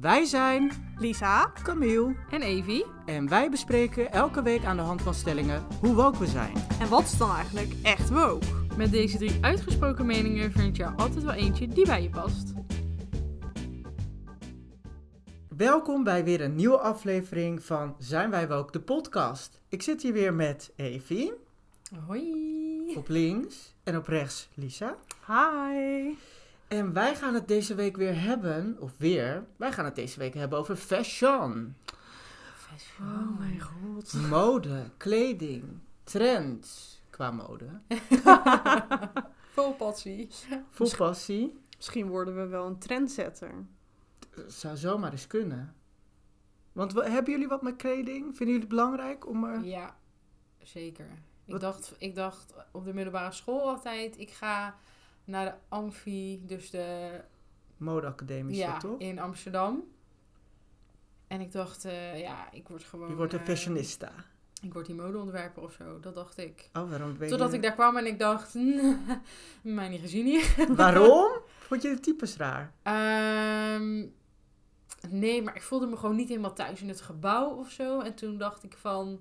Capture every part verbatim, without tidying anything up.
Wij zijn Lisa, Camille en Evie. En wij bespreken elke week aan de hand van stellingen hoe woke we zijn. En wat is dan eigenlijk echt woke? Met deze drie uitgesproken meningen vind je altijd wel eentje die bij je past. Welkom bij weer een nieuwe aflevering van Zijn Wij Woke, de podcast. Ik zit hier weer met Evie. Hoi. Op links en op rechts Lisa. Hi. En wij gaan het deze week weer hebben, of weer, wij gaan het deze week hebben over fashion. Fashion. Oh mijn god. Mode, kleding, trends qua mode. Vol passie. Vol passie. Misschien worden we wel een trendsetter. Dat zou zomaar eens kunnen. Want hebben jullie wat met kleding? Vinden jullie het belangrijk om er... Ja, zeker. Ik dacht, ik dacht op de middelbare school altijd, ik ga... naar de Amfi, dus de... modeacademie, ja, toch? Ja, in Amsterdam. En ik dacht, uh, ja, ik word gewoon... Je wordt een uh, fashionista. Ik word die modeontwerper of zo, dat dacht ik. Oh, waarom ben je... Totdat ik daar kwam en ik dacht, mij niet gezien hier. Waarom? Vond je de types raar? Um, nee, maar ik voelde me gewoon niet helemaal thuis in het gebouw of zo. En toen dacht ik van...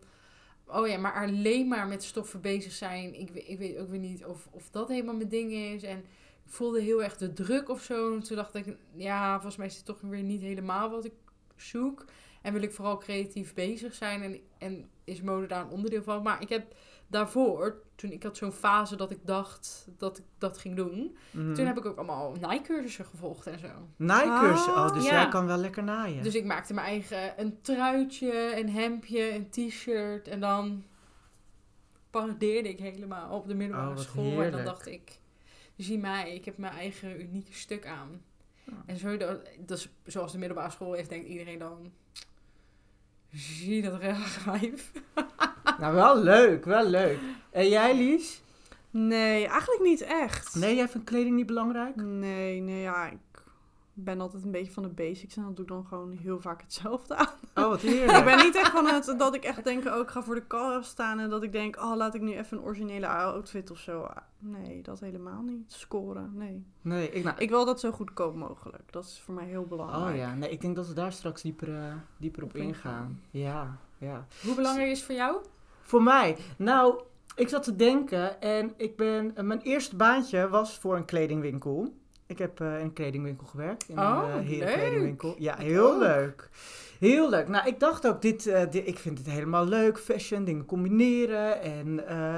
oh ja, maar alleen maar met stoffen bezig zijn. Ik, ik weet ook weer niet of, of dat helemaal mijn ding is. En ik voelde heel erg de druk of zo. En toen dacht ik, ja, volgens mij is dit toch weer niet helemaal wat ik zoek. En wil ik vooral creatief bezig zijn. En, en is mode daar een onderdeel van. Maar ik heb daarvoor, toen ik had zo'n fase dat ik dacht dat ik dat ging doen. Mm. Toen heb ik ook allemaal naai-cursussen gevolgd en zo. Naai-cursussen? Ah, oh, dus ja. Jij kan wel lekker naaien. Dus ik maakte mijn eigen een truitje, een hemdje, een t-shirt. En dan paradeerde ik helemaal op de middelbare oh, school. Heerlijk. En dan dacht ik, zie mij, ik heb mijn eigen unieke stuk aan. Oh. En zo, dat is, zoals de middelbare school is, denkt iedereen dan... zie dat raar wijf. Nou, wel leuk, wel leuk. En jij, Lies? Nee, eigenlijk niet echt. Nee, jij vindt kleding niet belangrijk? Nee, nee, ja, ik ben altijd een beetje van de basics en dat doe ik dan gewoon heel vaak hetzelfde aan. Oh, wat heerlijk. Ik ben niet echt van het dat ik echt denk, ook oh, ga voor de kar staan en dat ik denk, oh, laat ik nu even een originele outfit of zo. Nee, dat helemaal niet. Scoren, nee. Nee, ik, nou, ik wil dat zo goedkoop mogelijk. Dat is voor mij heel belangrijk. Oh ja, nee, ik denk dat we daar straks dieper, uh, dieper op ingaan. Ja, ja. Hoe belangrijk is het voor jou? Voor mij? Nou, ik zat te denken en ik ben, mijn eerste baantje was voor een kledingwinkel. Ik heb uh, in een kledingwinkel gewerkt. In oh, een uh, herenkledingwinkel. Ja, ik heel ook. leuk. Heel leuk. Nou, ik dacht ook, dit, uh, dit, ik vind het helemaal leuk. Fashion, dingen combineren en uh,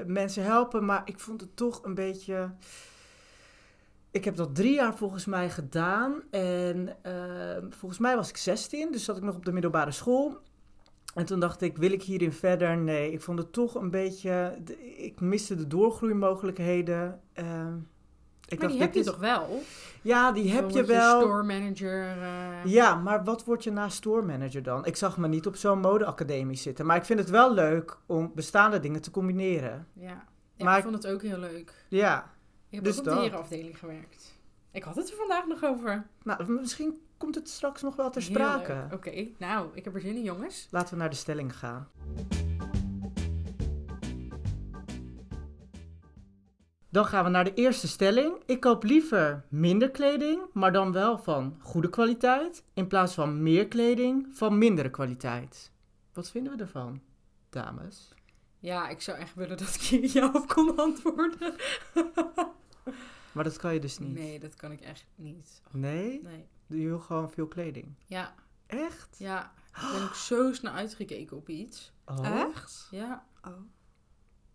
uh, mensen helpen. Maar ik vond het toch een beetje... Ik heb dat drie jaar volgens mij gedaan. En uh, volgens mij was ik zestien, dus zat ik nog op de middelbare school. En toen dacht ik, wil ik hierin verder? Nee, ik vond het toch een beetje... Ik miste de doorgroeimogelijkheden... Uh, Ik maar dacht, die heb je is... toch wel? Ja, die heb je wel. Store manager. Uh... Ja, maar wat word je na store manager dan? Ik zag me niet op zo'n modeacademie zitten. Maar ik vind het wel leuk om bestaande dingen te combineren. Ja, ja maar ik vond het ook heel leuk. Ja. Ik heb dus ook op de herenafdeling gewerkt. Ik had het er vandaag nog over. Nou, misschien komt het straks nog wel ter sprake. Oké, okay. Nou, ik heb er zin in, jongens. Laten we naar de stelling gaan. Dan gaan we naar de eerste stelling. Ik koop liever minder kleding, maar dan wel van goede kwaliteit, in plaats van meer kleding van mindere kwaliteit. Wat vinden we ervan, dames? Ja, ik zou echt willen dat ik jou op kon antwoorden. Maar dat kan je dus niet? Nee, dat kan ik echt niet. Nee? Nee. Doe je gewoon veel kleding? Ja. Echt? Ja. Ik ben ook zo snel uitgekeken op iets. Oh. Echt? Ja. Oh.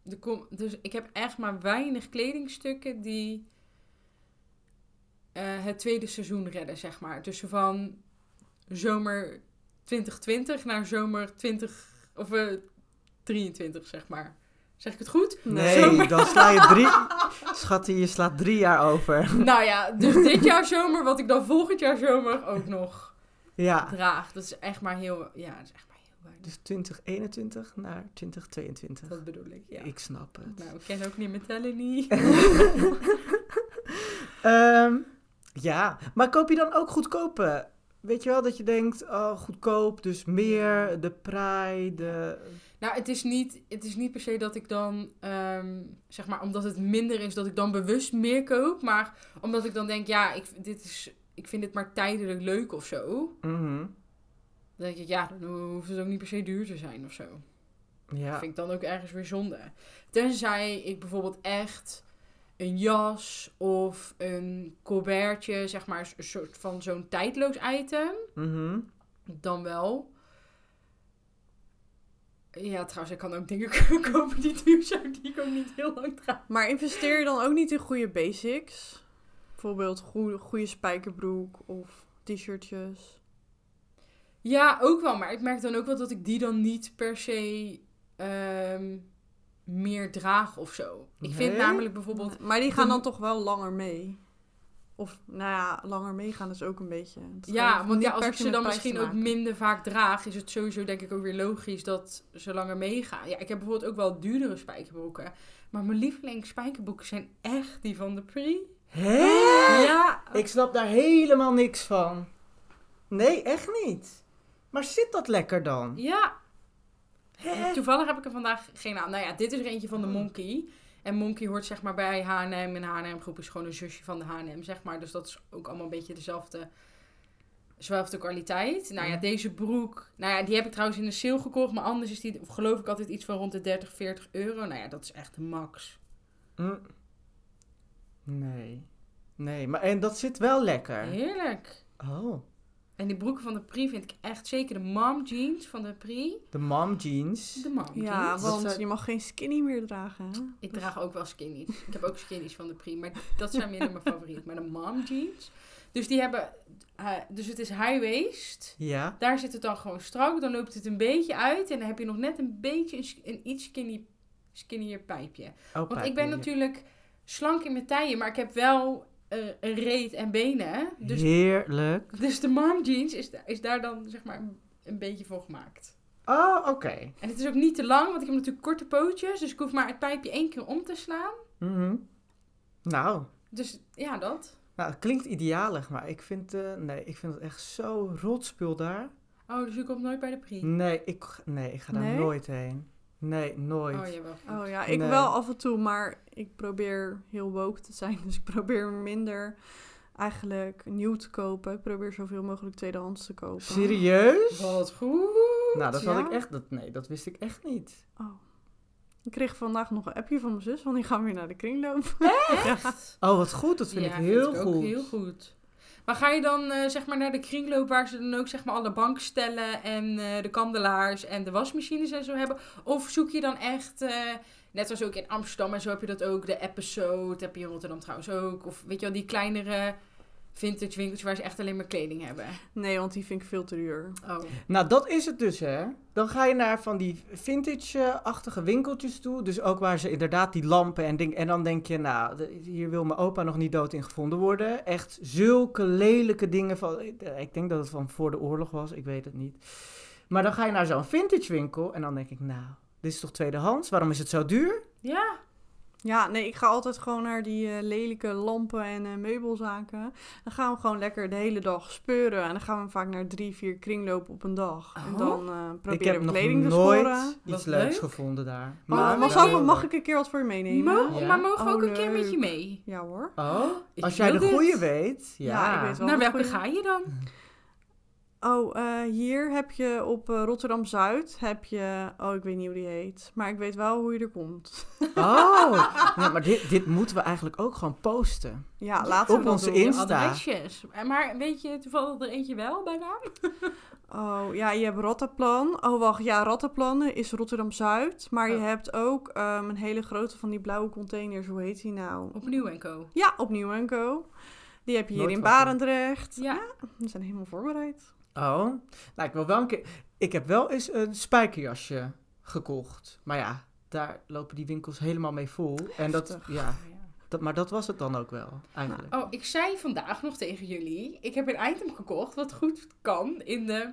De kom, dus ik heb echt maar weinig kledingstukken die uh, het tweede seizoen redden, zeg maar. Tussen van zomer twintig twintig naar zomer twintig of uh, drieëntwintig, zeg maar. Zeg ik het goed? Nee, zomer... dan sla je drie... Schattie, je slaat drie jaar over. Nou ja, dus dit jaar zomer, wat ik dan volgend jaar zomer ook nog ja. draag. Dat is echt maar heel... Ja, dat is echt... Dus twintig eenentwintig naar twintig tweeëntwintig. Dat bedoel ik, ja. Ik snap het. Nou, ik ken ook niet mijn tellen niet. um, ja, maar koop je dan ook goedkope? Weet je wel, dat je denkt, oh, goedkoop, dus meer, de prij, de... Nou, het is niet, het is niet per se dat ik dan, um, zeg maar, omdat het minder is, dat ik dan bewust meer koop. Maar omdat ik dan denk, ja, ik, dit is ik vind dit maar tijdelijk leuk of zo. Mm-hmm. Dan denk ik, ja, dan hoeft het ook niet per se duur te zijn of zo. Ja. Dat vind ik dan ook ergens weer zonde. Tenzij ik bijvoorbeeld echt een jas of een colbertje, zeg maar, een soort van zo'n tijdloos item. Mm-hmm. Dan wel. Ja, trouwens, ik kan ook dingen kopen die duur zijn, die ik ook niet heel lang draag. Maar investeer je dan ook niet in goede basics? Bijvoorbeeld goede, goede spijkerbroek of t-shirtjes? Ja, ook wel. Maar ik merk dan ook wel dat ik die dan niet per se um, meer draag of zo. Ik nee? vind namelijk bijvoorbeeld... Maar die gaan dan toch wel langer mee? Of, nou ja, langer meegaan is ook een beetje... Ja, want ja, als ik ze dan misschien ook minder vaak draag... is het sowieso denk ik ook weer logisch dat ze langer meegaan. Ja, ik heb bijvoorbeeld ook wel duurdere spijkerbroeken. Maar mijn lieveling spijkerbroeken zijn echt die van de Pri. Hé? Ja. Ik snap daar helemaal niks van. Nee, echt niet. Maar zit dat lekker dan? Ja. Hè? Toevallig heb ik er vandaag geen aan. Nou ja, dit is er eentje van de Monki. En Monki hoort zeg maar bij H en M. En H en M groep is gewoon een zusje van de H en M, zeg maar. Dus dat is ook allemaal een beetje dezelfde, dezelfde kwaliteit. Nou ja, deze broek. Nou ja, die heb ik trouwens in de sale gekocht. Maar anders is die, geloof ik, altijd iets van rond de dertig, veertig euro. Nou ja, dat is echt de max. Nee. Nee, maar en dat zit wel lekker. Heerlijk. Oh. En die broeken van de Pri vind ik echt zeker. De mom jeans van de Pri. De mom jeans? De mom jeans. Ja, want dat, je mag geen skinny meer dragen. Hè? Ik draag ook wel skinny's. Ik heb ook skinny's van de Pri. Maar dat zijn minder mijn favoriet. Maar de mom jeans. Dus die hebben... Uh, dus het is high waist. Ja. Daar zit het dan gewoon strak. Dan loopt het een beetje uit. En dan heb je nog net een beetje een, een iets skinny, skinnier pijpje. Oh, want pijpje. Ik ben natuurlijk slank in mijn taille. Maar ik heb wel... een reet en benen. Dus, heerlijk. Dus de mom jeans is, is daar dan zeg maar een beetje voor gemaakt. Oh, oké. Okay. En het is ook niet te lang, want ik heb natuurlijk korte pootjes. Dus ik hoef maar het pijpje één keer om te slaan. Mm-hmm. Nou. Dus ja, dat. Nou, het klinkt idealig, maar ik vind, uh, nee, ik vind het echt zo rotspul daar. Oh, dus je komt nooit bij de Pri? Nee, ik, nee, ik ga daar nee? nooit heen. Nee, nooit. Oh, je wel oh ja, ik nee. wel af en toe, maar ik probeer heel woke te zijn. Dus ik probeer minder eigenlijk nieuw te kopen. Ik probeer zoveel mogelijk tweedehands te kopen. Serieus? Wat goed. Nou, dat ja. had ik echt... Dat, nee, dat wist ik echt niet. Oh. Ik kreeg vandaag nog een appje van mijn zus, want die gaan weer naar de kringloop. Echt? Ja. Oh, wat goed. Dat vind ja, ik heel vind ik goed. Ook heel goed. Maar ga je dan uh, zeg maar naar de kringloop waar ze dan ook zeg maar alle bankstellen en uh, de kandelaars en de wasmachines en zo hebben? Of zoek je dan echt, uh, net als ook in Amsterdam en zo heb je dat ook, de Episode, heb je in Rotterdam trouwens ook. Of weet je wel, die kleinere vintage winkels waar ze echt alleen maar kleding hebben. Nee, want die vind ik veel te duur. Oh. Nou, dat is het dus, hè. Dan ga je naar van die vintage-achtige winkeltjes toe. Dus ook waar ze inderdaad die lampen en dingen... En dan denk je, nou, hier wil mijn opa nog niet dood in gevonden worden. Echt zulke lelijke dingen van... Ik denk dat het van voor de oorlog was, ik weet het niet. Maar dan ga je naar zo'n vintage winkel en dan denk ik, nou, dit is toch tweedehands? Waarom is het zo duur? Ja. Ja, nee, ik ga altijd gewoon naar die uh, lelijke lampen en uh, meubelzaken. Dan gaan we gewoon lekker de hele dag speuren. En dan gaan we vaak naar drie, vier kringlopen op een dag. Oh. En dan uh, proberen we kleding te scoren. Ik heb nog nooit iets leuks leuk. gevonden daar. Maar, maar mag, ook, mag ik een keer wat voor je meenemen? Mag, ja. Maar mogen we ook oh, een keer met je mee? Ja hoor. Oh, als jij de goede weet. Ja, ja ik weet wel. Naar welke goeie. Ga je dan? Oh, uh, hier heb je op uh, Rotterdam-Zuid heb je... Oh, ik weet niet hoe die heet. Maar ik weet wel hoe je er komt. Oh, ja, maar dit, dit moeten we eigenlijk ook gewoon posten. Ja, laten we op onze Insta. Adresjes. Maar weet je toevallig er eentje wel bij naam? Oh, ja, je hebt Rottaplan. Oh, wacht. Ja, Rottaplan is Rotterdam-Zuid. Maar oh. je hebt ook um, een hele grote van die blauwe containers. Hoe heet die nou? Opnieuw en Co. Ja, Opnieuw en Co. Die heb je hier Nooit in Barendrecht. Ja. ja, we zijn helemaal voorbereid. Oh, nou ik wil wel een keer... Ik heb wel eens een spijkerjasje gekocht. Maar ja, daar lopen die winkels helemaal mee vol. En dat, ja, dat, maar dat was het dan ook wel, eigenlijk. Oh, ik zei vandaag nog tegen jullie... Ik heb een item gekocht wat goed kan in de...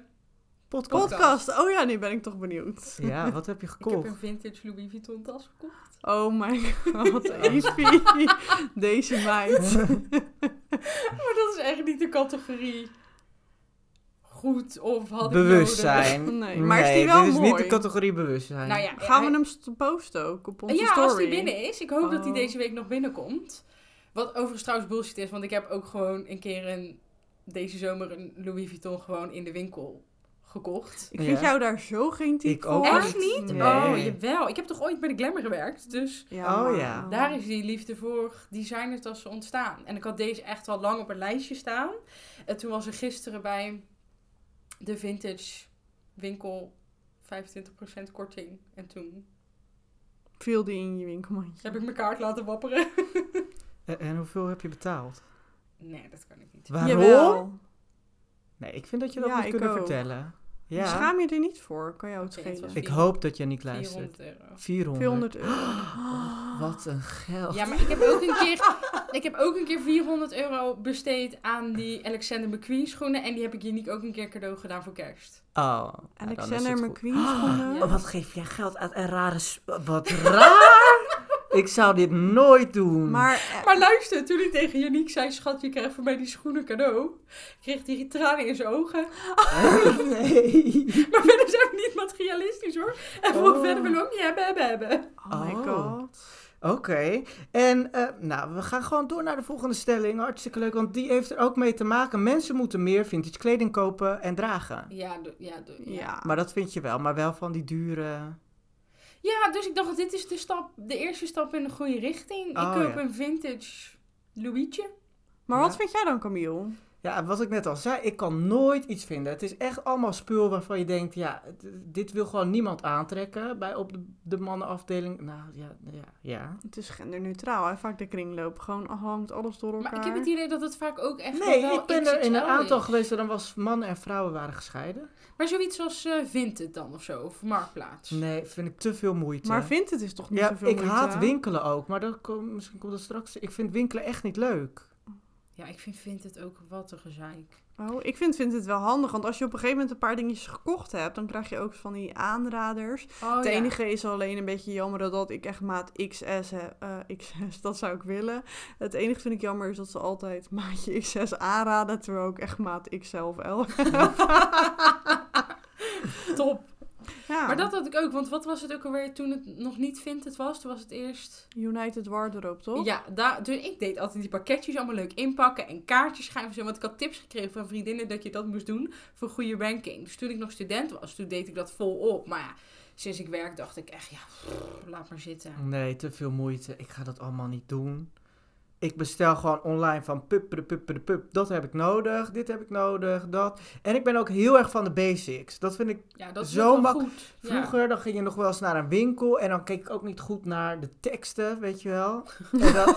Podcast. Podcast. Oh ja, nu ben ik toch benieuwd. Ja, wat heb je gekocht? Ik heb een vintage Louis Vuitton tas gekocht. Oh my god, Amfi. Deze meid. Maar dat is echt niet de categorie... goed of had ik bewustzijn. Nodig. Nee, maar nee, is die wel dit is mooi. Niet de categorie bewustzijn. Nou ja, gaan we hij... hem posten ook op onze ja, story? Ja, als die binnen is. Ik hoop oh. dat die deze week nog binnenkomt. Wat overigens trouwens bullshit is, want ik heb ook gewoon een keer een deze zomer een Louis Vuitton gewoon in de winkel gekocht. Ik vind ja. jou daar zo geen type voor. Echt niet? Nee. Oh, jawel. Ik heb toch ooit bij de Glamour gewerkt. Dus ja, oh, ja. daar is die liefde voor designertassen ontstaan. En ik had deze echt al lang op een lijstje staan. En toen was er gisteren bij de vintage winkel vijfentwintig procent korting. En toen viel die in je winkelmandje. Heb ik mijn kaart laten wapperen. en, en hoeveel heb je betaald? Nee, dat kan ik niet. Waarom? Jawel. Nee, ik vind dat je dat ja, moet kunnen ook. vertellen. Ja. Schaam je er niet voor? Kan jou het okay, schelen? Ik hoop dat je niet luistert. vierhonderd euro. vierhonderd euro. Oh, wat een geld. Ja, maar ik heb ook een keer, ik heb ook een keer vierhonderd euro besteed aan die Alexander McQueen schoenen. En die heb ik Janiek ook een keer cadeau gedaan voor kerst. Oh. Alexander nou, McQueen schoenen. Oh, wat geef jij geld aan en rare... Wat raar! Ik zou dit nooit doen. Maar, maar luister, toen ik tegen Janiek zei... Schat, je krijgt voor mij die schoenen cadeau. Kreeg hij tranen in zijn ogen. Oh, nee. Maar verder zijn we niet materialistisch, hoor. En oh. verder willen we ook niet hebben, hebben, hebben. Oh my god. Oké. Okay. En uh, nou, we gaan gewoon door naar de volgende stelling. Hartstikke leuk, want die heeft er ook mee te maken. Mensen moeten meer vintage kleding kopen en dragen. Ja, do- ja, do- ja. ja. Maar dat vind je wel. Maar wel van die dure... Ja, dus ik dacht, dit is de stap, de eerste stap in de goede richting. Oh, ik koop ja. een vintage Louisje. Maar ja. wat vind jij dan, Camille? Ja, wat ik net al zei, ik kan nooit iets vinden. Het is echt allemaal spul waarvan je denkt, ja, dit wil gewoon niemand aantrekken bij op de, de mannenafdeling. Nou, ja, ja, ja. Het is genderneutraal, hè? Vaak de kringloop gewoon hangt alles door elkaar. Maar ik heb het idee dat het vaak ook echt nee, wel ik ben er in een aantal is. geweest dat dan was mannen en vrouwen waren gescheiden. Maar zoiets als uh, Vinted dan of zo, of Marktplaats? Nee, vind ik te veel moeite. Maar Vinted is toch niet ja, zoveel moeite? Ja, ik haat winkelen ook, maar dat kom, misschien komt dat straks. Ik vind winkelen echt niet leuk. Ja, ik vind Vinted ook wat een gezeik. Oh, ik vind Vinted wel handig. Want als je op een gegeven moment een paar dingetjes gekocht hebt... dan krijg je ook van die aanraders. Oh, het ja. enige is alleen een beetje jammer dat ik echt maat X S heb. Uh, X S, dat zou ik willen. Het enige vind ik jammer is dat ze altijd maatje X S aanraden... terwijl ik echt maat X L of L heb. Top. Ja. Maar dat had ik ook, want wat was het ook alweer toen het nog niet Vinted was? Toen was het eerst... United Wardrobe, toch? Ja, daar, dus ik deed altijd die pakketjes allemaal leuk inpakken en kaartjes schrijven. Want ik had tips gekregen van vriendinnen dat je dat moest doen voor goede ranking. Dus toen ik nog student was, toen deed ik dat volop. Maar ja, sinds ik werk dacht ik echt, ja, pff, laat maar zitten. Nee, te veel moeite. Ik ga dat allemaal niet doen. Ik bestel gewoon online van pup, pup, pup, pup, pup. Dat heb ik nodig, dit heb ik nodig, dat. En ik ben ook heel erg van de basics. Dat vind ik ja, dat zo makkelijk. Vroeger ja. dan ging je nog wel eens naar een winkel... en dan keek ik ook niet goed naar de teksten, weet je wel. En dan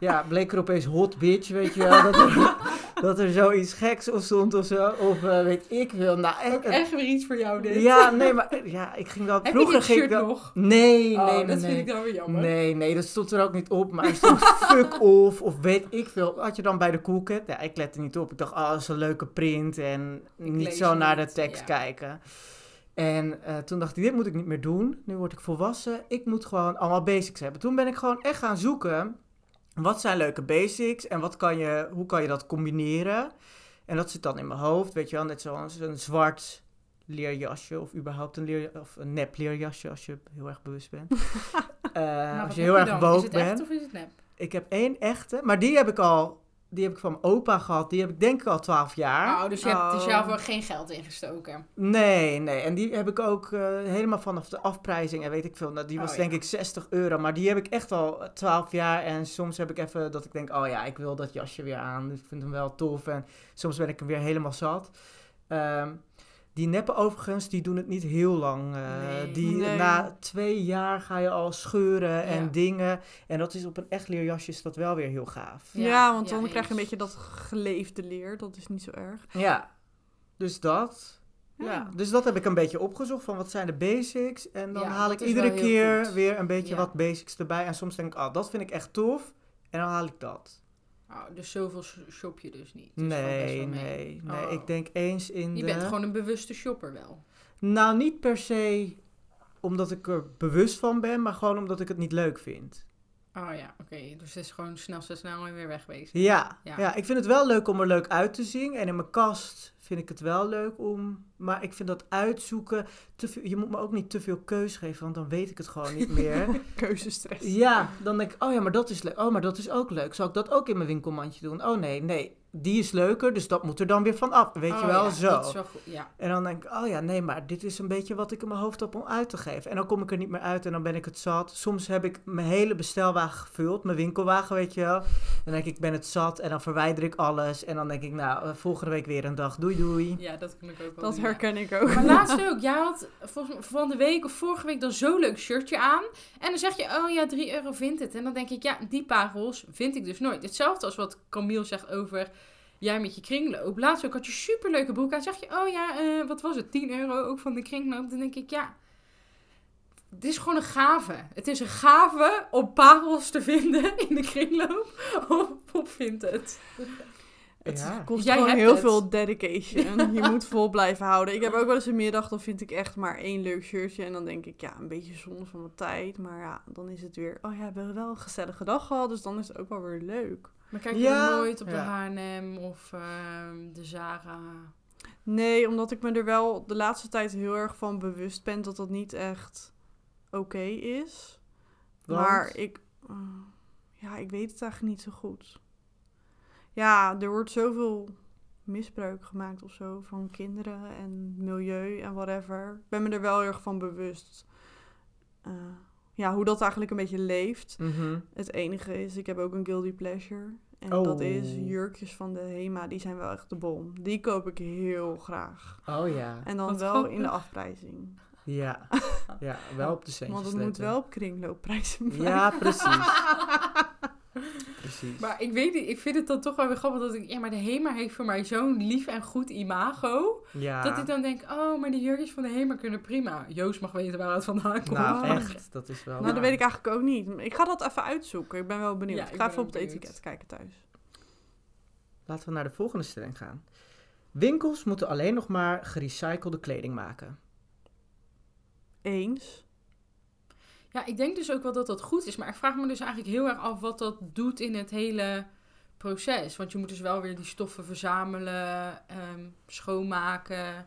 ja, bleek er opeens hot bitch, weet je wel. Dat er, dat er zoiets geks op stond of zo. Of uh, weet ik veel. Nou, echt, echt weer iets voor jou, dit. Ja, nee, maar ja, ik ging wel... Heb vroeger je dit shirt dan, nog? Nee, oh, nee, nee. Dat nee. vind ik dan weer jammer. Nee, nee, dat stond er ook niet op. Maar er stond fuck op. Of, of weet ik veel, had je dan bij de koelkast? Ja, ik lette niet op. Ik dacht, oh, dat is een leuke print. En ik niet zo naar niet. de tekst ja. kijken. En uh, toen dacht ik, dit moet ik niet meer doen. Nu word ik volwassen. Ik moet gewoon allemaal basics hebben. Toen ben ik gewoon echt gaan zoeken. Wat zijn leuke basics? En wat kan je, hoe kan je dat combineren? En dat zit dan in mijn hoofd. Weet je wel, net zoals een zwart leerjasje. Of überhaupt een, leer, of een nep leerjasje, als je heel erg bewust bent. uh, als je heel erg woke bent. Is het echt of is het nep? Ik heb één echte, maar die heb ik al... Die heb ik van mijn opa gehad. Die heb ik denk ik al twaalf jaar. Oh, dus je hebt oh. er zelf wel geen geld in gestoken. Nee, nee. En die heb ik ook uh, helemaal vanaf de afprijzing en weet ik veel. Nou, die was oh, denk ja. ik zestig euro. Maar die heb ik echt al twaalf jaar. En soms heb ik even dat ik denk... Oh ja, ik wil dat jasje weer aan. Ik vind hem wel tof. En soms ben ik hem weer helemaal zat. Um, die neppen overigens, die doen het niet heel lang. Uh, nee, die, nee. Na twee jaar ga je al scheuren en ja. dingen. En dat is op een echt leerjasje is dat wel weer heel gaaf. Ja, ja want ja, dan eens. krijg je een beetje dat geleefde leer. Dat is niet zo erg. Ja, dus dat. Ja. Ja. Dus dat heb ik een beetje opgezocht. Van wat zijn de basics? En dan ja, haal ik iedere keer goed. weer een beetje ja. wat basics erbij. En soms denk ik, ah, dat vind ik echt tof. En dan haal ik dat. Oh, dus zoveel shop je dus niet? Dus nee, best wel nee, nee. Oh. Ik denk eens in de... Je bent gewoon een bewuste shopper wel? Nou, niet per se omdat ik er bewust van ben, maar gewoon omdat ik het niet leuk vind. Oh ja, oké. Okay. Dus het is gewoon snel, snel, snel en weer wegwezen. Ja, ja. ja, ik vind het wel leuk om er leuk uit te zien. En in mijn kast vind ik het wel leuk om... Maar ik vind dat uitzoeken... Te veel, je moet me ook niet te veel keus geven, want dan weet ik het gewoon niet meer. Keuzestress. Ja, dan denk ik, oh ja, maar dat is leuk. Oh, maar dat is ook leuk. Zou ik dat ook in mijn winkelmandje doen? Oh nee, nee. die is leuker, dus dat moet er dan weer van af. Weet oh, je wel, ja, zo. Dat is wel goed, ja. En dan denk ik, oh ja, nee, maar dit is een beetje wat ik in mijn hoofd heb om uit te geven. En dan kom ik er niet meer uit en dan ben ik het zat. Soms heb ik mijn hele bestelwagen gevuld, mijn winkelwagen, weet je wel. Dan denk ik, ik ben het zat en dan verwijder ik alles. En dan denk ik, nou, volgende week weer een dag, doei doei. Ja, dat kan ik ook wel. Dat doen, herken ja. ik ook. Maar laatst ook, jij had volgens mij van de week of vorige week dan zo'n leuk shirtje aan. En dan zeg je, oh ja, drie euro vindt het. En dan denk ik, ja, die parels vind ik dus nooit. Hetzelfde als wat Camille zegt over... Jij met je kringloop. Laatst ook had je superleuke broek aan. Zeg je, oh ja, uh, wat was het? tien euro ook van de kringloop. Dan denk ik, ja. Het is gewoon een gave. Het is een gave om parels te vinden in de kringloop. Of op Vinted. Het ja. kost Jij gewoon heel het. veel dedication. Ja. Je moet vol blijven houden. Ik heb ook wel eens een middag, dan vind ik echt maar één leuk shirtje. En dan denk ik, ja, een beetje zonde van mijn tijd. Maar ja, dan is het weer, oh ja, we hebben wel een gezellige dag gehad. Dus dan is het ook wel weer leuk. Maar kijk je ja. nooit op de ja. H en M of uh, de Zara? Nee, omdat ik me er wel de laatste tijd heel erg van bewust ben dat dat niet echt oké okay is. Want? Maar ik... Uh, ja, ik weet het eigenlijk niet zo goed. Ja, er wordt zoveel misbruik gemaakt of zo van kinderen en milieu en whatever. Ik ben me er wel heel erg van bewust. Uh, Ja, hoe dat eigenlijk een beetje leeft. Mm-hmm. Het enige is, ik heb ook een guilty pleasure. En oh. dat is jurkjes van de Hema. Die zijn wel echt de bom. Die koop ik heel graag. Oh ja. En dan Wat wel grappig. in de afprijzing. Ja. Ja, wel op de centjes. Want het letten. moet wel op kringloopprijzen blijven. Ja, precies. Precies. Maar ik weet niet, ik vind het dan toch wel weer grappig dat ik... Ja, maar de Hema heeft voor mij zo'n lief en goed imago. Ja. Dat ik dan denk, oh, maar de jurkjes van de Hema kunnen prima. Joost mag weten waar het vandaan komt. Nou, echt, dat is wel... Nou, waar. dat weet ik eigenlijk ook niet. Ik ga dat even uitzoeken. Ik ben wel benieuwd. Ja, ik, ik ga even op benieuwd. het etiket kijken thuis. Laten we naar de volgende stelling gaan. Winkels moeten alleen nog maar gerecyclede kleding maken. Eens. Ja, ik denk dus ook wel dat dat goed is. Maar ik vraag me dus eigenlijk heel erg af wat dat doet in het hele proces. Want je moet dus wel weer die stoffen verzamelen, um, schoonmaken,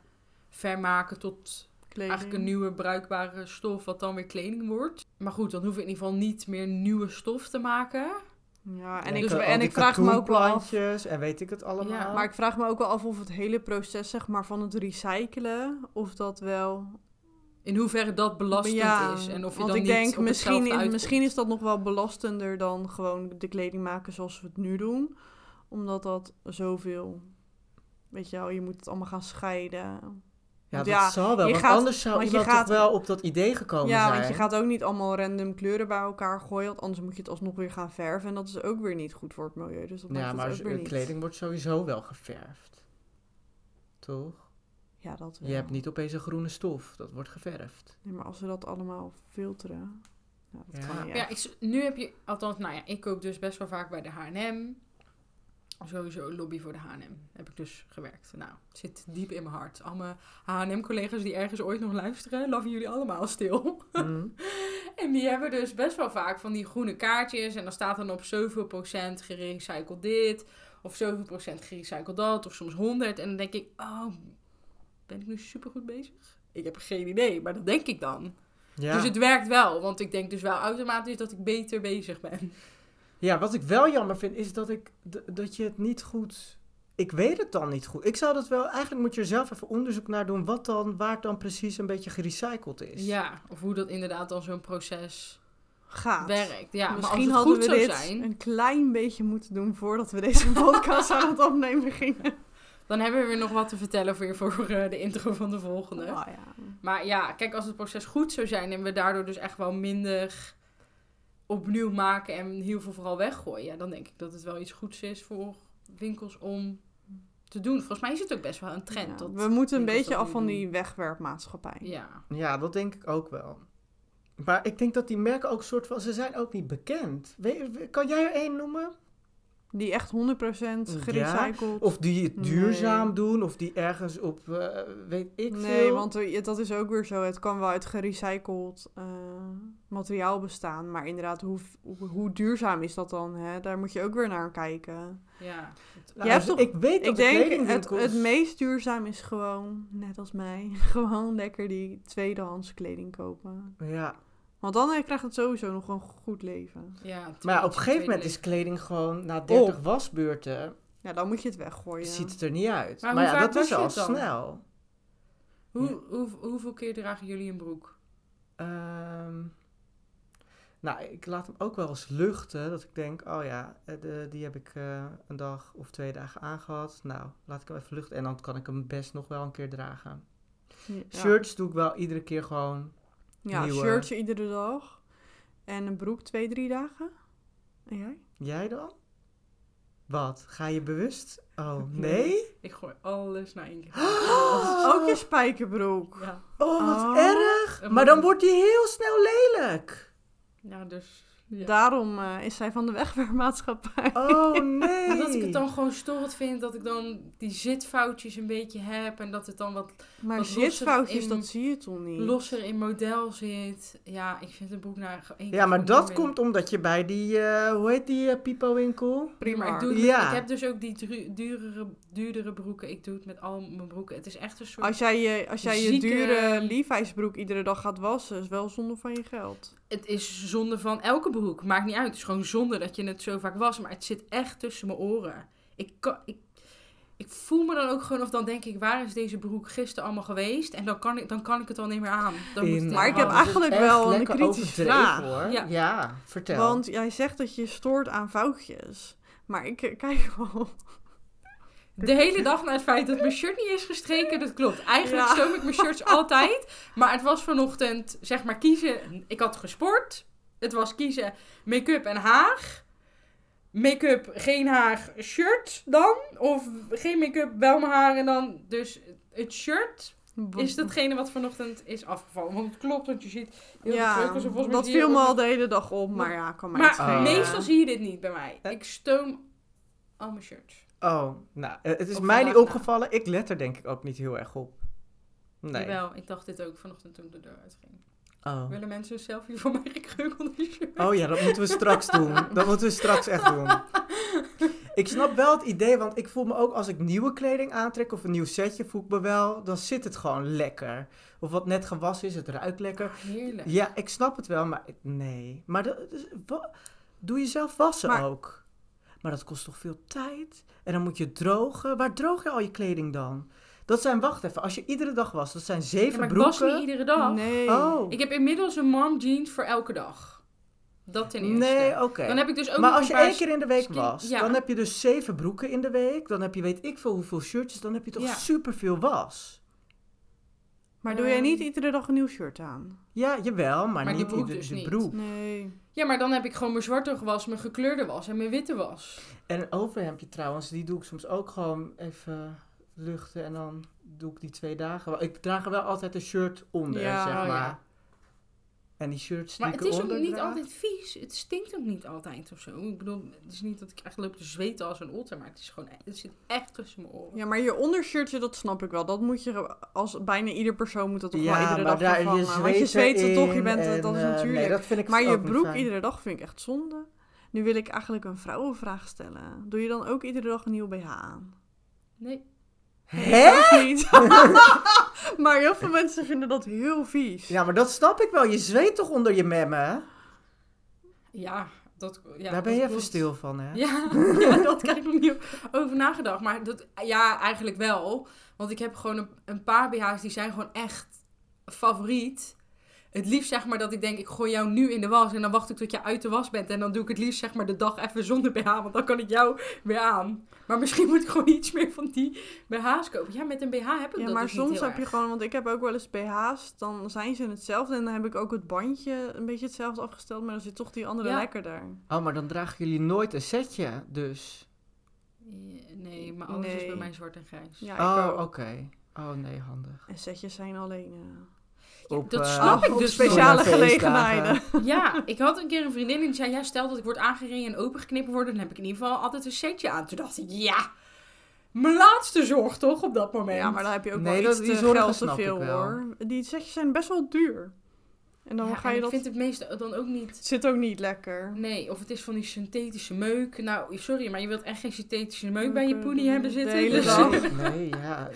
vermaken tot kleding. Eigenlijk een nieuwe bruikbare stof wat dan weer kleding wordt. Maar goed, dan hoef je in ieder geval niet meer nieuwe stof te maken. Ja, en ja, ik, dus, en ik vraag me ook wel af... en weet ik het allemaal. Ja, maar ik vraag me ook wel af of het hele proces zeg maar van het recyclen, of dat wel... In hoeverre dat belastend ja, is. En of je want dan ik niet denk, misschien, in, misschien is dat nog wel belastender dan gewoon de kleding maken zoals we het nu doen. Omdat dat zoveel... Weet je wel, je moet het allemaal gaan scheiden. Ja, dat ja, zal wel. Want gaat, anders zou want je dat gaat, toch wel op dat idee gekomen ja, zijn. Ja, want je gaat ook niet allemaal random kleuren bij elkaar gooien. Want anders moet je het alsnog weer gaan verven. En dat is ook weer niet goed voor het milieu. Dus dat ja, maar ook weer niet. Kleding wordt sowieso wel geverfd. Toch? Ja, dat je hebt niet opeens een groene stof. Dat wordt geverfd. Nee, maar als we dat allemaal filteren... Nou, dat ja. kan niet ja, ik, nu heb je... Althans, nou ja, ik koop dus best wel vaak bij de H en M. Sowieso lobby voor de H en M. Heb ik dus gewerkt. Nou, het zit diep in mijn hart. Al mijn H en M-collega's die ergens ooit nog luisteren... Laffen jullie allemaal stil. Mm. En die hebben dus best wel vaak van die groene kaartjes. En dan staat dan op zoveel procent gerecycled dit. Of zoveel procent gerecycled dat. Of soms honderd. En dan denk ik... oh. Ben ik nu supergoed bezig? Ik heb geen idee, maar dat denk ik dan. Ja. Dus het werkt wel, want ik denk dus wel automatisch dat ik beter bezig ben. Ja, wat ik wel jammer vind, is dat ik d- dat je het niet goed... Ik weet het dan niet goed. Ik zou dat wel... Eigenlijk moet je er zelf even onderzoek naar doen... Wat dan, waar het dan precies een beetje gerecycled is. Ja, of hoe dat inderdaad dan zo'n proces... Gaat. Werkt. Ja, misschien maar als het hadden goed we zou dit zijn... een klein beetje moeten doen... voordat we deze podcast aan het opnemen gingen. Dan hebben we weer nog wat te vertellen voor, je, voor uh, de intro van de volgende. Oh, ja. Maar ja, kijk, als het proces goed zou zijn... en we daardoor dus echt wel minder opnieuw maken... en heel veel vooral weggooien... Ja, dan denk ik dat het wel iets goeds is voor winkels om te doen. Volgens mij is het ook best wel een trend. Ja, dat we moeten een beetje af van die wegwerpmaatschappij. Ja. ja, dat denk ik ook wel. Maar ik denk dat die merken ook soort van... ze zijn ook niet bekend. We, kan jij er één noemen? Die echt honderd procent gerecycled. Ja, of die het duurzaam nee. doen. Of die ergens op, uh, weet ik nee, veel. Nee, want er, dat is ook weer zo. Het kan wel uit gerecycled uh, materiaal bestaan. Maar inderdaad, hoe, hoe, hoe duurzaam is dat dan? Hè? Daar moet je ook weer naar kijken. Ja. Nou, dus toch, ik weet dat ik denk, het, het meest duurzaam is gewoon, net als mij... gewoon lekker die tweedehands kleding kopen. Ja. Want dan krijgt het sowieso nog een goed leven. Ja, maar ja, op een gegeven moment leven. is kleding gewoon na dertig wasbeurten... Ja, dan moet je het weggooien. Ziet het er niet uit. Maar, maar ja, dat is al snel. Hoe, ja. hoe, hoeveel keer dragen jullie een broek? Um, nou, ik laat hem ook wel eens luchten. Dat ik denk, oh ja, de, die heb ik uh, een dag of twee dagen aangehad. Nou, laat ik hem even luchten. En dan kan ik hem best nog wel een keer dragen. Ja. Shirts doe ik wel iedere keer gewoon. Ja, nieuwe. Shirts iedere dag. En een broek twee, drie dagen. En jij? Jij dan? Wat? Ga je bewust? Oh, nee? Ik gooi alles naar één keer. Oh, ook je spijkerbroek. Ja. Oh, wat oh. erg. Maar dan wordt die heel snel lelijk. Ja, dus... Ja. Daarom uh, is zij van de wegwerpmaatschappij. Oh, nee. Omdat ik het dan gewoon storend vind dat ik dan die zitfoutjes een beetje heb. En dat het dan wat... Maar wat zitfoutjes, in, dat zie je toch niet? Losser in model zit. Ja, ik vind de broek naar één keer. Ja, maar dat komt omdat je bij die... Uh, hoe heet die uh, pipo-winkel? Primark. Ik, doe het, ja. ik heb dus ook die dru- duurdere, duurdere broeken. Ik doe het met al mijn broeken. Het is echt een soort... Als jij je, als jij zieke... je dure Levi's broek iedere dag gaat wassen... is wel zonde van je geld. Het is zonde van elke broek. Maakt niet uit. Het is gewoon zonde dat je het zo vaak was. Maar het zit echt tussen mijn oren. Ik, kan, ik, ik voel me dan ook gewoon... Of dan denk ik, waar is deze broek gisteren allemaal geweest? En dan kan ik, dan kan ik het al niet meer aan. Dan moet het maar ik heb eigenlijk wel een kritische vraag. Hoor. Ja. ja, vertel. Want jij zegt dat je stoort aan foutjes. Maar ik kijk wel... De hele dag na het feit dat mijn shirt niet is gestreken, dat klopt. Eigenlijk ja. stoom ik mijn shirts altijd. Maar het was vanochtend, zeg maar, kiezen. Ik had gesport. Het was kiezen make-up en haar. Make-up, geen haar, shirt dan. Of geen make-up, wel mijn haar en dan. Dus het shirt is datgene wat vanochtend is afgevallen. Want het klopt, want je ziet... Heel ja, veel dat viel me al de hele dag op. Maar ja, kan mij Maar, maar meestal zie je dit niet bij mij. Ik stoom al mijn shirts. Oh, nou, het is mij niet opgevallen. Nou. Ik let er denk ik ook niet heel erg op. Nee. Jawel, ik dacht dit ook vanochtend toen ik de deur uitging. Oh. Willen mensen een selfie van mij gekreukelde shirt? Oh ja, dat moeten we straks doen. Dat moeten we straks echt doen. Ik snap wel het idee, want ik voel me ook als ik nieuwe kleding aantrek of een nieuw setje, voel ik me wel, dan zit het gewoon lekker. Of wat net gewassen is, het ruikt lekker. Heerlijk. Ja, ik snap het wel, maar nee. Maar dat, dus, wat, doe je zelf wassen maar, ook. Maar dat kost toch veel tijd? En dan moet je drogen. Waar droog je al je kleding dan? Dat zijn, wacht even, als je iedere dag wast, dat zijn zeven ja, maar broeken. Maar ik was niet iedere dag. Nee. Oh. Ik heb inmiddels een mom jeans voor elke dag. Dat ten eerste. Nee, oké. Okay. Dan heb ik dus ook maar als je één keer in de week skin... wast, ja. dan heb je dus zeven broeken in de week. Dan heb je weet ik veel hoeveel shirtjes, dan heb je toch ja. superveel was. Maar um... doe jij niet iedere dag een nieuw shirt aan? Ja, jawel, maar, maar niet de broek. Dus de, de broek. Niet. Nee. Ja, maar dan heb ik gewoon mijn zwarte was, mijn gekleurde was en mijn witte was. En een overhemdje trouwens, die doe ik soms ook gewoon even luchten en dan doe ik die twee dagen. Ik draag er wel altijd een shirt onder, ja, zeg maar. Ja. En die shirts die ik eronder draag. Maar het is ook niet altijd vies. Het stinkt ook niet altijd of zo. Ik bedoel, het is niet dat ik echt loop te zweten als een otter, maar het is gewoon, het zit echt tussen mijn oren. Ja, maar je ondershirtje, dat snap ik wel. Dat moet je, als bijna ieder persoon moet dat toch ja, wel iedere dag vervangen. Je want je zweet er toch, je bent en, dat is natuurlijk. Nee, dat vind ik maar je broek iedere dag vind ik echt zonde. Nu wil ik eigenlijk een vrouwenvraag stellen. Doe je dan ook iedere dag een nieuw B H aan? Nee. Hè? Ook niet. Maar heel veel mensen vinden dat heel vies. Ja, maar dat snap ik wel. Je zweet toch onder je memmen? Ja, dat... Ja, daar ben je even stil van, hè? Ja, ja dat krijg ik nog niet over nagedacht. Maar dat, ja, eigenlijk wel. Want ik heb gewoon een, een paar B H's die zijn gewoon echt favoriet. Het liefst zeg maar dat ik denk, ik gooi jou nu in de was. En dan wacht ik tot je uit de was bent. En dan doe ik het liefst zeg maar de dag even zonder B H. Want dan kan ik jou weer aan. Maar misschien moet ik gewoon iets meer van die B H's kopen. Ja, met een B H heb ik ja, dat maar dus soms niet heel heb erg. Je gewoon, want ik heb ook wel eens B H's. Dan zijn ze hetzelfde. En dan heb ik ook het bandje een beetje hetzelfde afgesteld. Maar dan zit toch die andere ja. lekkerder. Oh, maar dan dragen jullie nooit een setje dus? Nee, maar alles nee. is bij mij zwart en grijs. Ja, oh, oké. Okay. Oh, nee, handig. En setjes zijn alleen... Uh... Ja, op, dat snap uh, ik dus speciale gelegenheden. Ja, ik had een keer een vriendin die zei... Ja, stel dat ik word aangeringen en opengeknippen word... dan heb ik in ieder geval altijd een setje aan. Toen dacht ik, ja, mijn laatste zorg toch op dat moment. Ja, maar dan heb je ook nee, wel dat, iets te geld te veel hoor. Die setjes zijn best wel duur. En dan ja, ga je en dat... ik vind het meeste dan ook niet... Het zit ook niet lekker. Nee, of het is van die synthetische meuk. Nou, sorry, maar je wilt echt geen synthetische meuk... bij je poenie hebben zitten. Nee, dus. nee ja...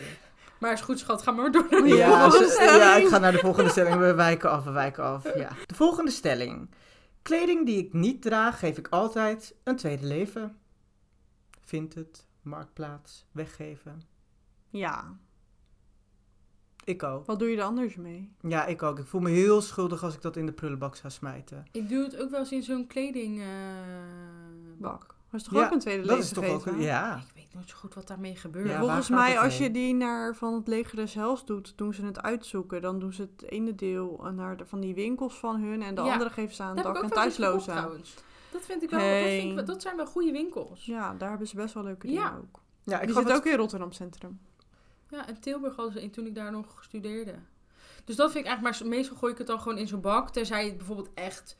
Maar is goed, schat. Ga maar door naar de ja, volgende stelling. Ja, ik ga naar de volgende stelling. We wijken af, we wijken af. Ja. De volgende stelling. Kleding die ik niet draag, geef ik altijd een tweede leven. Vinted, marktplaats, weggeven. Ja. Ik ook. Wat doe je er anders mee? Ja, ik ook. Ik voel me heel schuldig als ik dat in de prullenbak zou smijten. Ik doe het ook wel eens in zo'n kledingbak. Uh, dat is toch ja, ook een tweede leven gegeven? Dat is toch ook een, ja. Ik weet nooit zo goed wat daarmee gebeurt. Ja, volgens mij als heen? je die naar van het leger des Heils doet, doen ze het uitzoeken. Dan doen ze het ene deel naar de, van die winkels van hun en de ja. andere geven ze aan dak- en thuislozen. Dat vind ik wel, hey. dat, vind ik, dat zijn wel goede winkels. Ja, daar hebben ze best wel leuke dingen ja. ook. Ja, ik die zit het... ook in Rotterdam Centrum. Ja, en Tilburg was in toen ik daar nog studeerde. Dus dat vind ik eigenlijk, maar meestal gooi ik het dan gewoon in zo'n bak. Terzij het bijvoorbeeld echt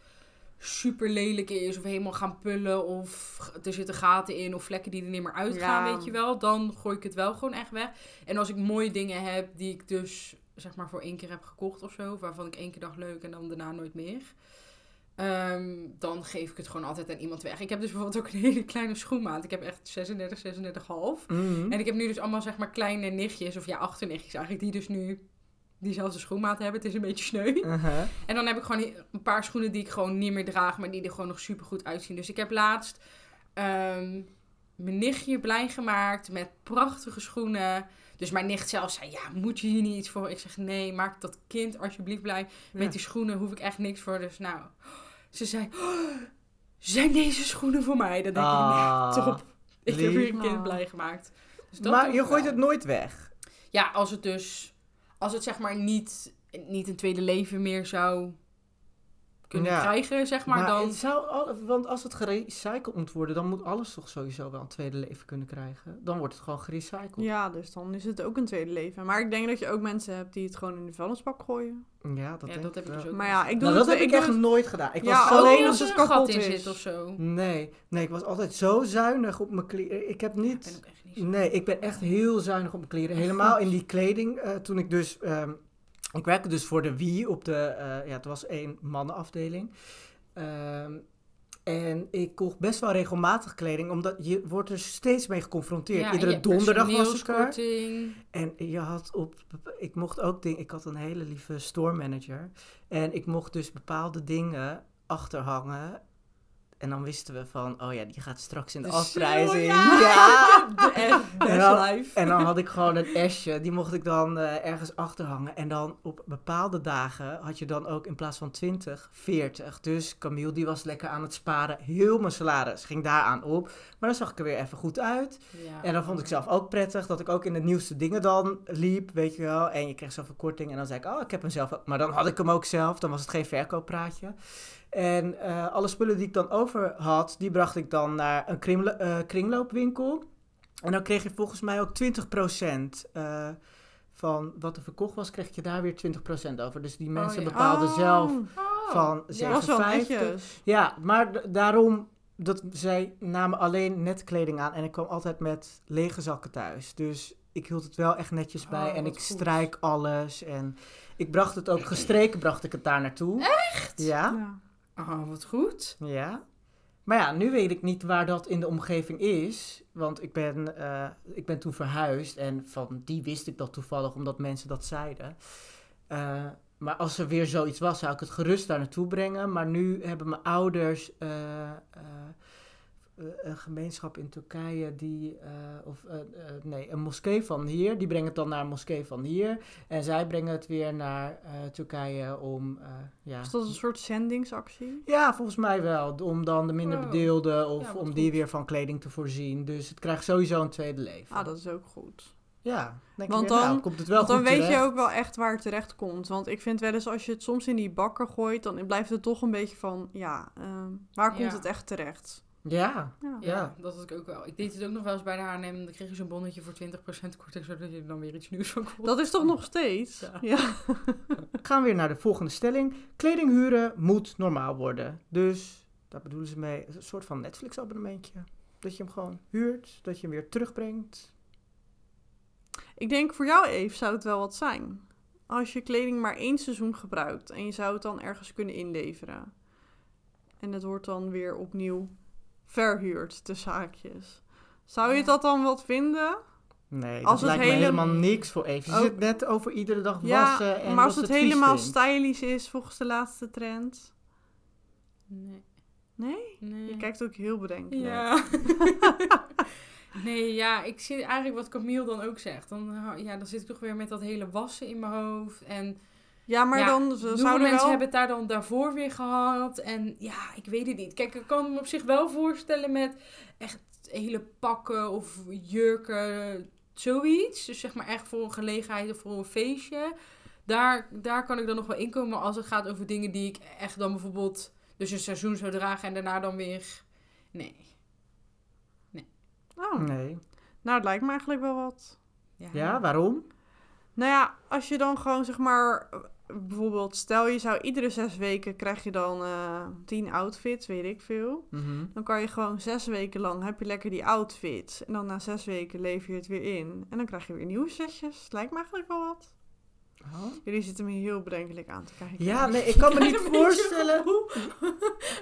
super lelijk is of helemaal gaan pullen of er zitten gaten in of vlekken die er niet meer uitgaan, ja. weet je wel. Dan gooi ik het wel gewoon echt weg. En als ik mooie dingen heb die ik dus zeg maar voor één keer heb gekocht of zo, waarvan ik één keer dacht leuk en dan daarna nooit meer. Um, dan geef ik het gewoon altijd aan iemand weg. Ik heb dus bijvoorbeeld ook een hele kleine schoenmaat. Ik heb echt zesendertig, zesendertig komma vijf. Mm-hmm. En ik heb nu dus allemaal zeg maar kleine nichtjes, of ja, achternichtjes eigenlijk, die dus nu diezelfde schoenmaat hebben. Het is een beetje sneu. Uh-huh. En dan heb ik gewoon een paar schoenen die ik gewoon niet meer draag, maar die er gewoon nog super goed uitzien. Dus ik heb laatst um, mijn nichtje blij gemaakt met prachtige schoenen. Dus mijn nicht zelf zei, ja, moet je hier niet iets voor? Ik zeg, nee, maak dat kind alsjeblieft blij. Met ja. die schoenen hoef ik echt niks voor. Dus nou... Ze zei, oh, zijn deze schoenen voor mij? Dan denk ik, ah, nee, top. Ik lief. heb weer een kind blij gemaakt. Dus dat maar je gooit wel. het nooit weg? Ja, als het dus... Als het zeg maar niet, niet een tweede leven meer zou kunnen ja. krijgen, zeg maar, maar dan... Het zou al, want als het gerecycled moet worden, dan moet alles toch sowieso wel een tweede leven kunnen krijgen. Dan wordt het gewoon gerecycled. Ja, dus dan is het ook een tweede leven. Maar ik denk dat je ook mensen hebt die het gewoon in de vuilnisbak gooien. Ja, dat, ja, denk dat ik heb ik dus ook. Maar ja, ik doe nou, dat, dat heb ik, ik echt het... nooit gedaan. Ik ja, was alleen als, als het kapot in zit of zo. Nee, nee, ik was altijd zo zuinig op mijn kleren. Ik heb niet... Ja, ik ben ook echt niet zo. Nee, ik ben echt heel zuinig op mijn kleren. Helemaal in die kleding. Uh, toen ik dus... Um, ik werkte dus voor de Wie op de... Uh, ja, het was één mannenafdeling. Um, en ik kocht best wel regelmatig kleding, omdat je wordt er steeds mee geconfronteerd. Ja, Iedere donderdag was ik er. En je had op... Ik mocht ook dingen... Ik had een hele lieve store manager. En ik mocht dus bepaalde dingen achterhangen. En dan wisten we van, oh ja, die gaat straks in de, de afprijzing. Ja, ja. De best life. En dan had ik gewoon een esje. Die mocht ik dan uh, ergens achterhangen. En dan op bepaalde dagen had je dan ook in plaats van twintig, veertig. Dus Camille, die was lekker aan het sparen. Heel mijn salaris ging daaraan op. Maar dan zag ik er weer even goed uit. Ja. En dan vond ik zelf ook prettig dat ik ook in de nieuwste dingen dan liep, weet je wel. En je kreeg zelf een korting. En dan zei ik, oh, ik heb hem zelf ook. Maar dan had ik hem ook zelf. Dan was het geen verkooppraatje. En uh, alle spullen die ik dan over had, die bracht ik dan naar een kringlo- uh, kringloopwinkel. En dan kreeg je volgens mij ook twintig procent uh, van wat er verkocht was, kreeg je daar weer twintig procent over. Dus die mensen oh, ja. bepaalden oh, zelf oh. van zevenenvijftig. Ja, maar d- daarom, dat, zij namen alleen net kleding aan en ik kwam altijd met lege zakken thuis. Dus ik hield het wel echt netjes bij oh, en ik strijk goed. alles. En ik bracht het ook gestreken, bracht ik het daar naartoe. Echt? Ja. ja. Oh, wat goed. Ja. Maar ja, nu weet ik niet waar dat in de omgeving is. Want ik ben, uh, ik ben toen verhuisd. En van die wist ik dat toevallig, omdat mensen dat zeiden. Uh, maar als er weer zoiets was, zou ik het gerust daar naartoe brengen. Maar nu hebben mijn ouders... Uh, uh, een gemeenschap in Turkije die... Uh, of uh, uh, nee, een moskee van hier. Die brengen het dan naar een moskee van hier. En zij brengen het weer naar uh, Turkije om... Uh, ja. Is dat een soort zendingsactie? Ja, volgens mij wel. Om dan de minder bedeelden of ja, om goed. die weer van kleding te voorzien. Dus het krijgt sowieso een tweede leven. Ah, dat is ook goed. Ja, denk want ik weer, dan, nou, komt het wel want goed dan weet terecht. Je ook wel echt waar het terecht komt. Want ik vind wel eens als je het soms in die bakken gooit, dan blijft het toch een beetje van... Ja, uh, waar komt ja. het echt terecht? Ja, ja. ja, dat had ik ook wel. Ik deed het ook nog wel eens bij de H en M. Dan kreeg je zo'n bonnetje voor twintig procent korting, zodat je dan weer iets nieuws van kocht. Dat is toch nog steeds? Ja. ja. Gaan we weer naar de volgende stelling. Kleding huren moet normaal worden. Dus daar bedoelen ze mee een soort van Netflix-abonnementje. Dat je hem gewoon huurt, dat je hem weer terugbrengt. Ik denk voor jou, Eve, zou het wel wat zijn. Als je kleding maar één seizoen gebruikt en je zou het dan ergens kunnen inleveren. En het wordt dan weer opnieuw... verhuurd, de zaakjes. Zou je dat dan wat vinden? Nee, als dat het lijkt hele... me helemaal niks voor Eve. Je zit net over iedere dag ja, wassen. En maar als het, het helemaal stylish is volgens de laatste trend? Nee. Nee? nee. Je kijkt ook heel bedenkelijk. Ja. Nee, ja, ik zie eigenlijk wat Camille dan ook zegt. Dan, ja, dan zit ik toch weer met dat hele wassen in mijn hoofd. En ja, maar ja, dan zouden mensen wel... hebben het daar dan daarvoor weer gehad. En ja, ik weet het niet. Kijk, ik kan me op zich wel voorstellen met echt hele pakken of jurken, zoiets. Dus zeg maar echt voor een gelegenheid of voor een feestje. Daar, daar kan ik dan nog wel inkomen. Maar als het gaat over dingen die ik echt dan bijvoorbeeld... dus een seizoen zou dragen en daarna dan weer... Nee. Nee. Oh, nee. Nou, het lijkt me eigenlijk wel wat. Ja, ja, waarom? Nou ja, als je dan gewoon zeg maar... bijvoorbeeld, stel je zou iedere zes weken... krijg je dan uh, tien outfits, weet ik veel. Mm-hmm. Dan kan je gewoon zes weken lang... heb je lekker die outfits. En dan na zes weken lever je het weer in. En dan krijg je weer nieuwe setjes. Het lijkt me eigenlijk wel wat. Oh. Jullie zitten me heel bedenkelijk aan te kijken. Ja, nee, ik kan me niet ja, voorstellen.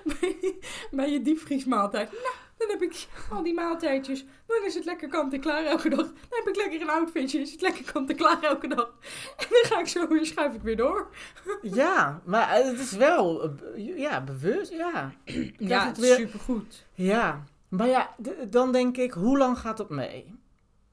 bij, je, bij je diepvriesmaaltijd. Nou, dan heb ik al die maaltijdjes. Dan is het lekker kant-en-klaar elke dag. Dan heb ik lekker een outfitje. Is het lekker kant-en-klaar elke dag. En dan ga ik zo weer, schuif ik weer door. Ja, maar het is wel ja, bewust. Ja, ja, het is supergoed. Ja, maar ja, d- dan denk ik, hoe lang gaat dat mee?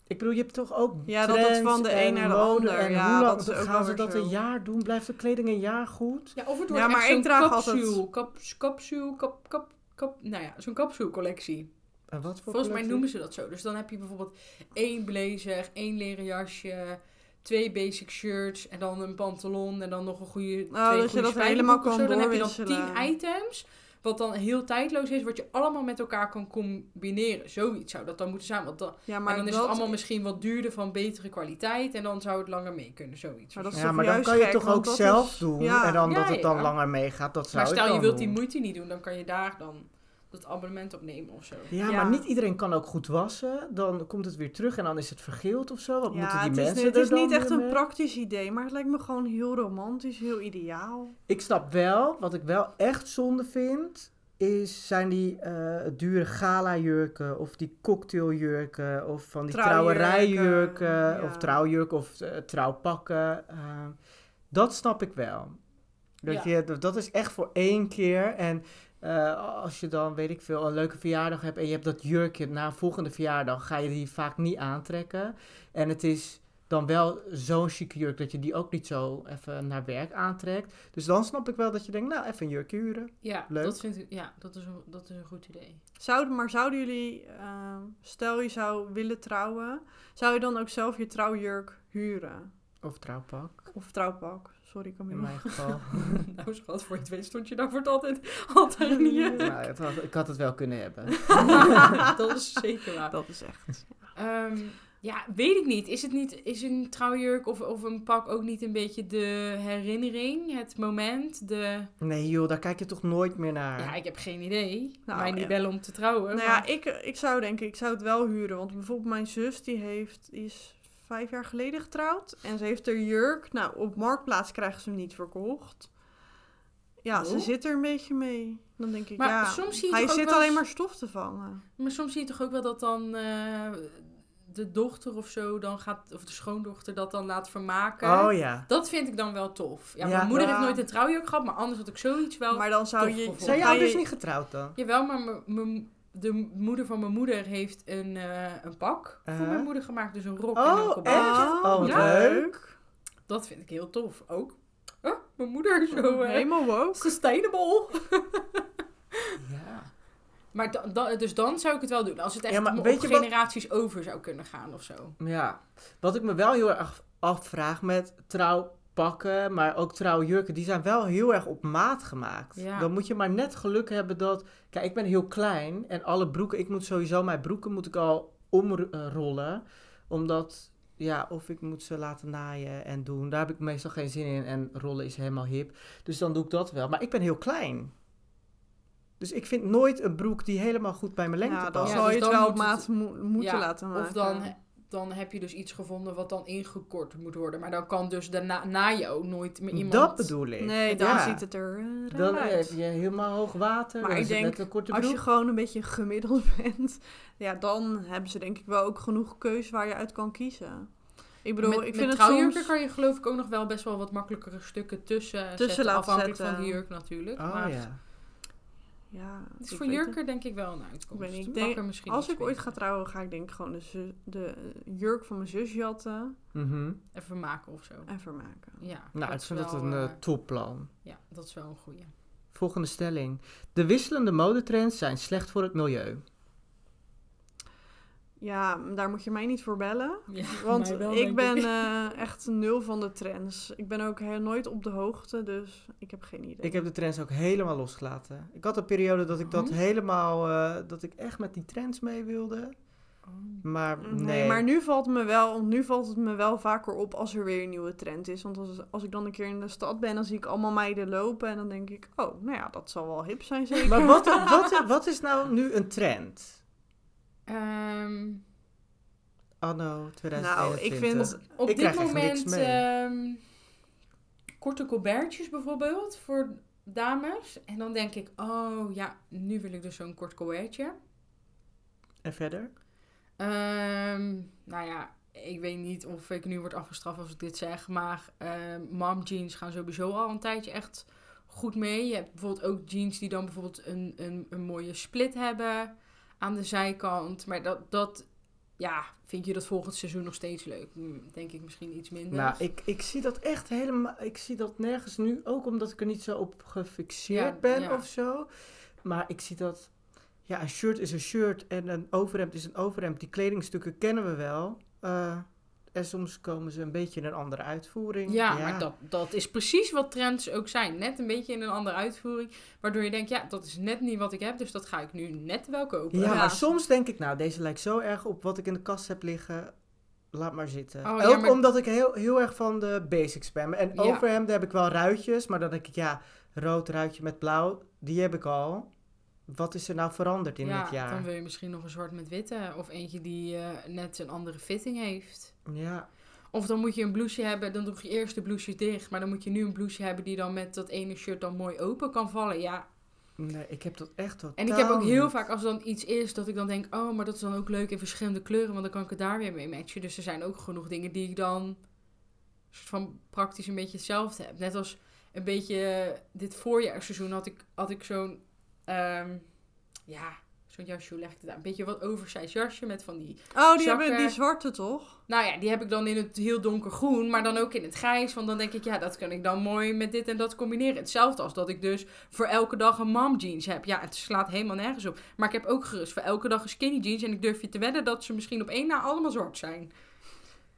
Ik bedoel, je hebt toch ook ja, trends dat het van de een naar de ander. En ja, hoe lang gaan ze dat zo een jaar doen? Blijft de kleding een jaar goed? Ja, of het wordt ja, echt maar zo'n capsule. Altijd... Capsule, kap, kap, kap, nou ja, zo'n capsule collectie. En wat voor Volgens collectie? mij noemen ze dat zo. Dus dan heb je bijvoorbeeld één blazer, één leren jasje, twee basic shirts en dan een pantalon en dan nog een goede oh, twee dus goede spijkerbroeken. Dan door heb je dan tien items... wat dan heel tijdloos is, wat je allemaal met elkaar kan combineren. Zoiets zou dat dan moeten zijn. Want dan, ja, maar en dan is het allemaal misschien wat duurder van betere kwaliteit. En dan zou het langer mee kunnen, zoiets. Maar dat is ja, maar dan kan gek, je toch ook zelf is... doen. Ja. En dan ja, dat het dan ja. langer meegaat, dat zou maar ik stel, dan je wilt doen. Die moeite niet doen, dan kan je daar dan dat abonnement op nemen of zo. Ja, ja, maar niet iedereen kan ook goed wassen. Dan komt het weer terug en dan is het vergeeld of zo. Wat ja, moeten die het mensen is, het er is dan niet echt een mee? Praktisch idee, maar het lijkt me gewoon heel romantisch, heel ideaal. Ik snap wel, wat ik wel echt zonde vind, is zijn die uh, dure gala-jurken of die cocktailjurken of van die trouwerijjurken ja. of trouwjurken of uh, trouwpakken. Uh, dat snap ik wel. Dat, ja. je, dat is echt voor één keer en... Uh, als je dan, weet ik veel, een leuke verjaardag hebt... en je hebt dat jurkje na een volgende verjaardag... ga je die vaak niet aantrekken. En het is dan wel zo'n chique jurk... dat je die ook niet zo even naar werk aantrekt. Dus dan snap ik wel dat je denkt... nou, even een jurkje huren. Ja, leuk. Dat vind ik, ja, dat is een, dat is een goed idee. Zouden, maar zouden jullie... Uh, stel je zou willen trouwen... zou je dan ook zelf je trouwjurk huren? Of trouwpak. Of trouwpak. Sorry, ik kwam in mijn geval. Nou schat, voor je twee stond je daarvoor altijd altijd niet. Nou, het had, ik had het wel kunnen hebben. Dat is zeker waar. Dat is echt. Um, ja, weet ik niet. Is het niet, is een trouwjurk of, of een pak ook niet een beetje de herinnering, het moment, de... Nee joh, daar kijk je toch nooit meer naar. Ja, ik heb geen idee. Nou, mij niet ja. bellen om te trouwen. Nou maar... ja, ik, ik zou denken, ik zou het wel huren, want bijvoorbeeld mijn zus die heeft is vijf jaar geleden getrouwd. En ze heeft haar jurk. Nou, op Marktplaats krijgen ze hem niet verkocht. Ja, oh. Ze zit er een beetje mee. Dan denk ik, maar ja, soms zie je hij zit wel... alleen maar stof te vangen. Maar soms zie je toch ook wel dat dan... Uh... de dochter of zo dan gaat... of de schoondochter dat dan laat vermaken. Oh ja. Dat vind ik dan wel tof. Ja, ja mijn moeder ja. heeft nooit een trouwjurk gehad... maar anders had ik zoiets wel Maar dan zou je... Zijn jouw ouders niet getrouwd dan? Jawel, maar... M- m- de moeder van mijn moeder heeft een, uh, een pak uh-huh. voor mijn moeder gemaakt. Dus een rok oh, en een kabaatje. Oh, oh ja. Leuk. Dat vind ik heel tof. Ook. Oh, mijn moeder zo... Uh, Helemaal woke. Sustainable. Ja. Maar da- da- dus dan zou ik het wel doen. Als het echt ja, maar, op generaties wat... over zou kunnen gaan of zo. Ja. Wat ik me wel heel erg afvraag met trouwpakken, maar ook trouwjurken. Die zijn wel heel erg op maat gemaakt. Ja. Dan moet je maar net geluk hebben dat... Kijk, ik ben heel klein en alle broeken... Ik moet sowieso mijn broeken moet ik al omrollen. Omdat, ja, of ik moet ze laten naaien en doen. Daar heb ik meestal geen zin in. En rollen is helemaal hip. Dus dan doe ik dat wel. Maar ik ben heel klein. Dus ik vind nooit een broek die helemaal goed bij mijn lengte past. Ja, dan zou je het wel op maat moeten laten maken. Of dan... dan heb je dus iets gevonden wat dan ingekort moet worden. Maar dan kan dus daarna na je ook nooit meer iemand... Dat bedoel ik. Nee, dan ja. ziet het er uh, raar dan uit. Dan heb je helemaal hoog water. Maar ik denk, een korte als je gewoon een beetje gemiddeld bent... ja, dan hebben ze denk ik wel ook genoeg keus waar je uit kan kiezen. Ik bedoel, met, ik vind met trouwjurken soms... kan je geloof ik ook nog wel best wel wat makkelijkere stukken tussen, tussen zetten. Afhankelijk zetten. Van die jurk natuurlijk. Oh, maar ja. Ja, het is voor jurken het. Denk ik wel een uitkomst. Ik ik denk, misschien als ik ooit ga trouwen, ga ik denk ik gewoon de, zu- de jurk van mijn zus jatten. Mm-hmm. Even maken of zo. Even maken. Ja, nou, ik vind dat een uh, topplan. Ja, dat is wel een goeie. Volgende stelling. De wisselende modetrends zijn slecht voor het milieu. Ja, daar moet je mij niet voor bellen. Ja, want wel, ik ben uh, echt nul van de trends. Ik ben ook he- nooit op de hoogte, dus ik heb geen idee. Ik heb de trends ook helemaal losgelaten. Ik had een periode dat ik dat oh. helemaal... Uh, dat ik echt met die trends mee wilde. Oh. Maar nee. nee. Maar nu valt, me wel, nu valt het me wel vaker op als er weer een nieuwe trend is. Want als, als ik dan een keer in de stad ben, dan zie ik allemaal meiden lopen. En dan denk ik, oh, nou ja, dat zal wel hip zijn zeker. Maar wat, wat, wat is nou nu een trend? Um, Anno twintig eenentwintig. Nou, ik vind op ik dit moment um, korte colbertjes bijvoorbeeld voor dames. En dan denk ik, oh ja, nu wil ik dus zo'n kort colbertje. En verder? Um, nou ja, ik weet niet of ik nu word afgestraft als ik dit zeg. Maar um, mom jeans gaan sowieso al een tijdje echt goed mee. Je hebt bijvoorbeeld ook jeans die dan bijvoorbeeld een, een, een mooie split hebben aan de zijkant. Maar dat, dat... Ja, vind je dat volgend seizoen nog steeds leuk? Denk ik misschien iets minder. Nou, ik, ik zie dat echt helemaal... Ik zie dat nergens nu. Ook omdat ik er niet zo op gefixeerd ja, ben ja. of zo. Maar ik zie dat... Ja, een shirt is een shirt. En een overhemd is een overhemd. Die kledingstukken kennen we wel. Uh, en soms komen ze een beetje in een andere uitvoering. Ja, ja. maar dat, dat is precies wat trends ook zijn. Net een beetje in een andere uitvoering. Waardoor je denkt, ja, dat is net niet wat ik heb. Dus dat ga ik nu net wel kopen. Ja, ja. Maar soms denk ik, nou, deze lijkt zo erg op wat ik in de kast heb liggen. Laat maar zitten. Oh, ook ja, maar... omdat ik heel, heel erg van de basics ben. En ja. overhemden heb ik wel ruitjes. Maar dan denk ik, ja, rood ruitje met blauw. Die heb ik al. Wat is er nou veranderd in ja, dit jaar? Dan wil je misschien nog een zwart met witte. Of eentje die uh, net een andere fitting heeft. Ja. Of dan moet je een blouseje hebben. Dan doe je eerst de blouseje dicht. Maar dan moet je nu een blouseje hebben die dan met dat ene shirt dan mooi open kan vallen. Ja. Nee, ik heb dat echt totaal En ik heb ook heel niet. vaak als er dan iets is dat ik dan denk... Oh, maar dat is dan ook leuk in verschillende kleuren. Want dan kan ik het daar weer mee matchen. Dus er zijn ook genoeg dingen die ik dan... soort van praktisch een beetje hetzelfde heb. Net als een beetje... Dit voorjaarseizoen had ik, had ik zo'n... Um, ja, zo'n jasje, leg ik het aan. Een beetje wat oversized jasje met van die Oh, die, hebben, die zwarte toch? Nou ja, die heb ik dan in het heel donkergroen, maar dan ook in het grijs. Want dan denk ik, ja, dat kan ik dan mooi met dit en dat combineren. Hetzelfde als dat ik dus voor elke dag een mom jeans heb. Ja, het slaat helemaal nergens op. Maar ik heb ook gerust voor elke dag een skinny jeans. En ik durf je te wedden dat ze misschien op één na allemaal zwart zijn.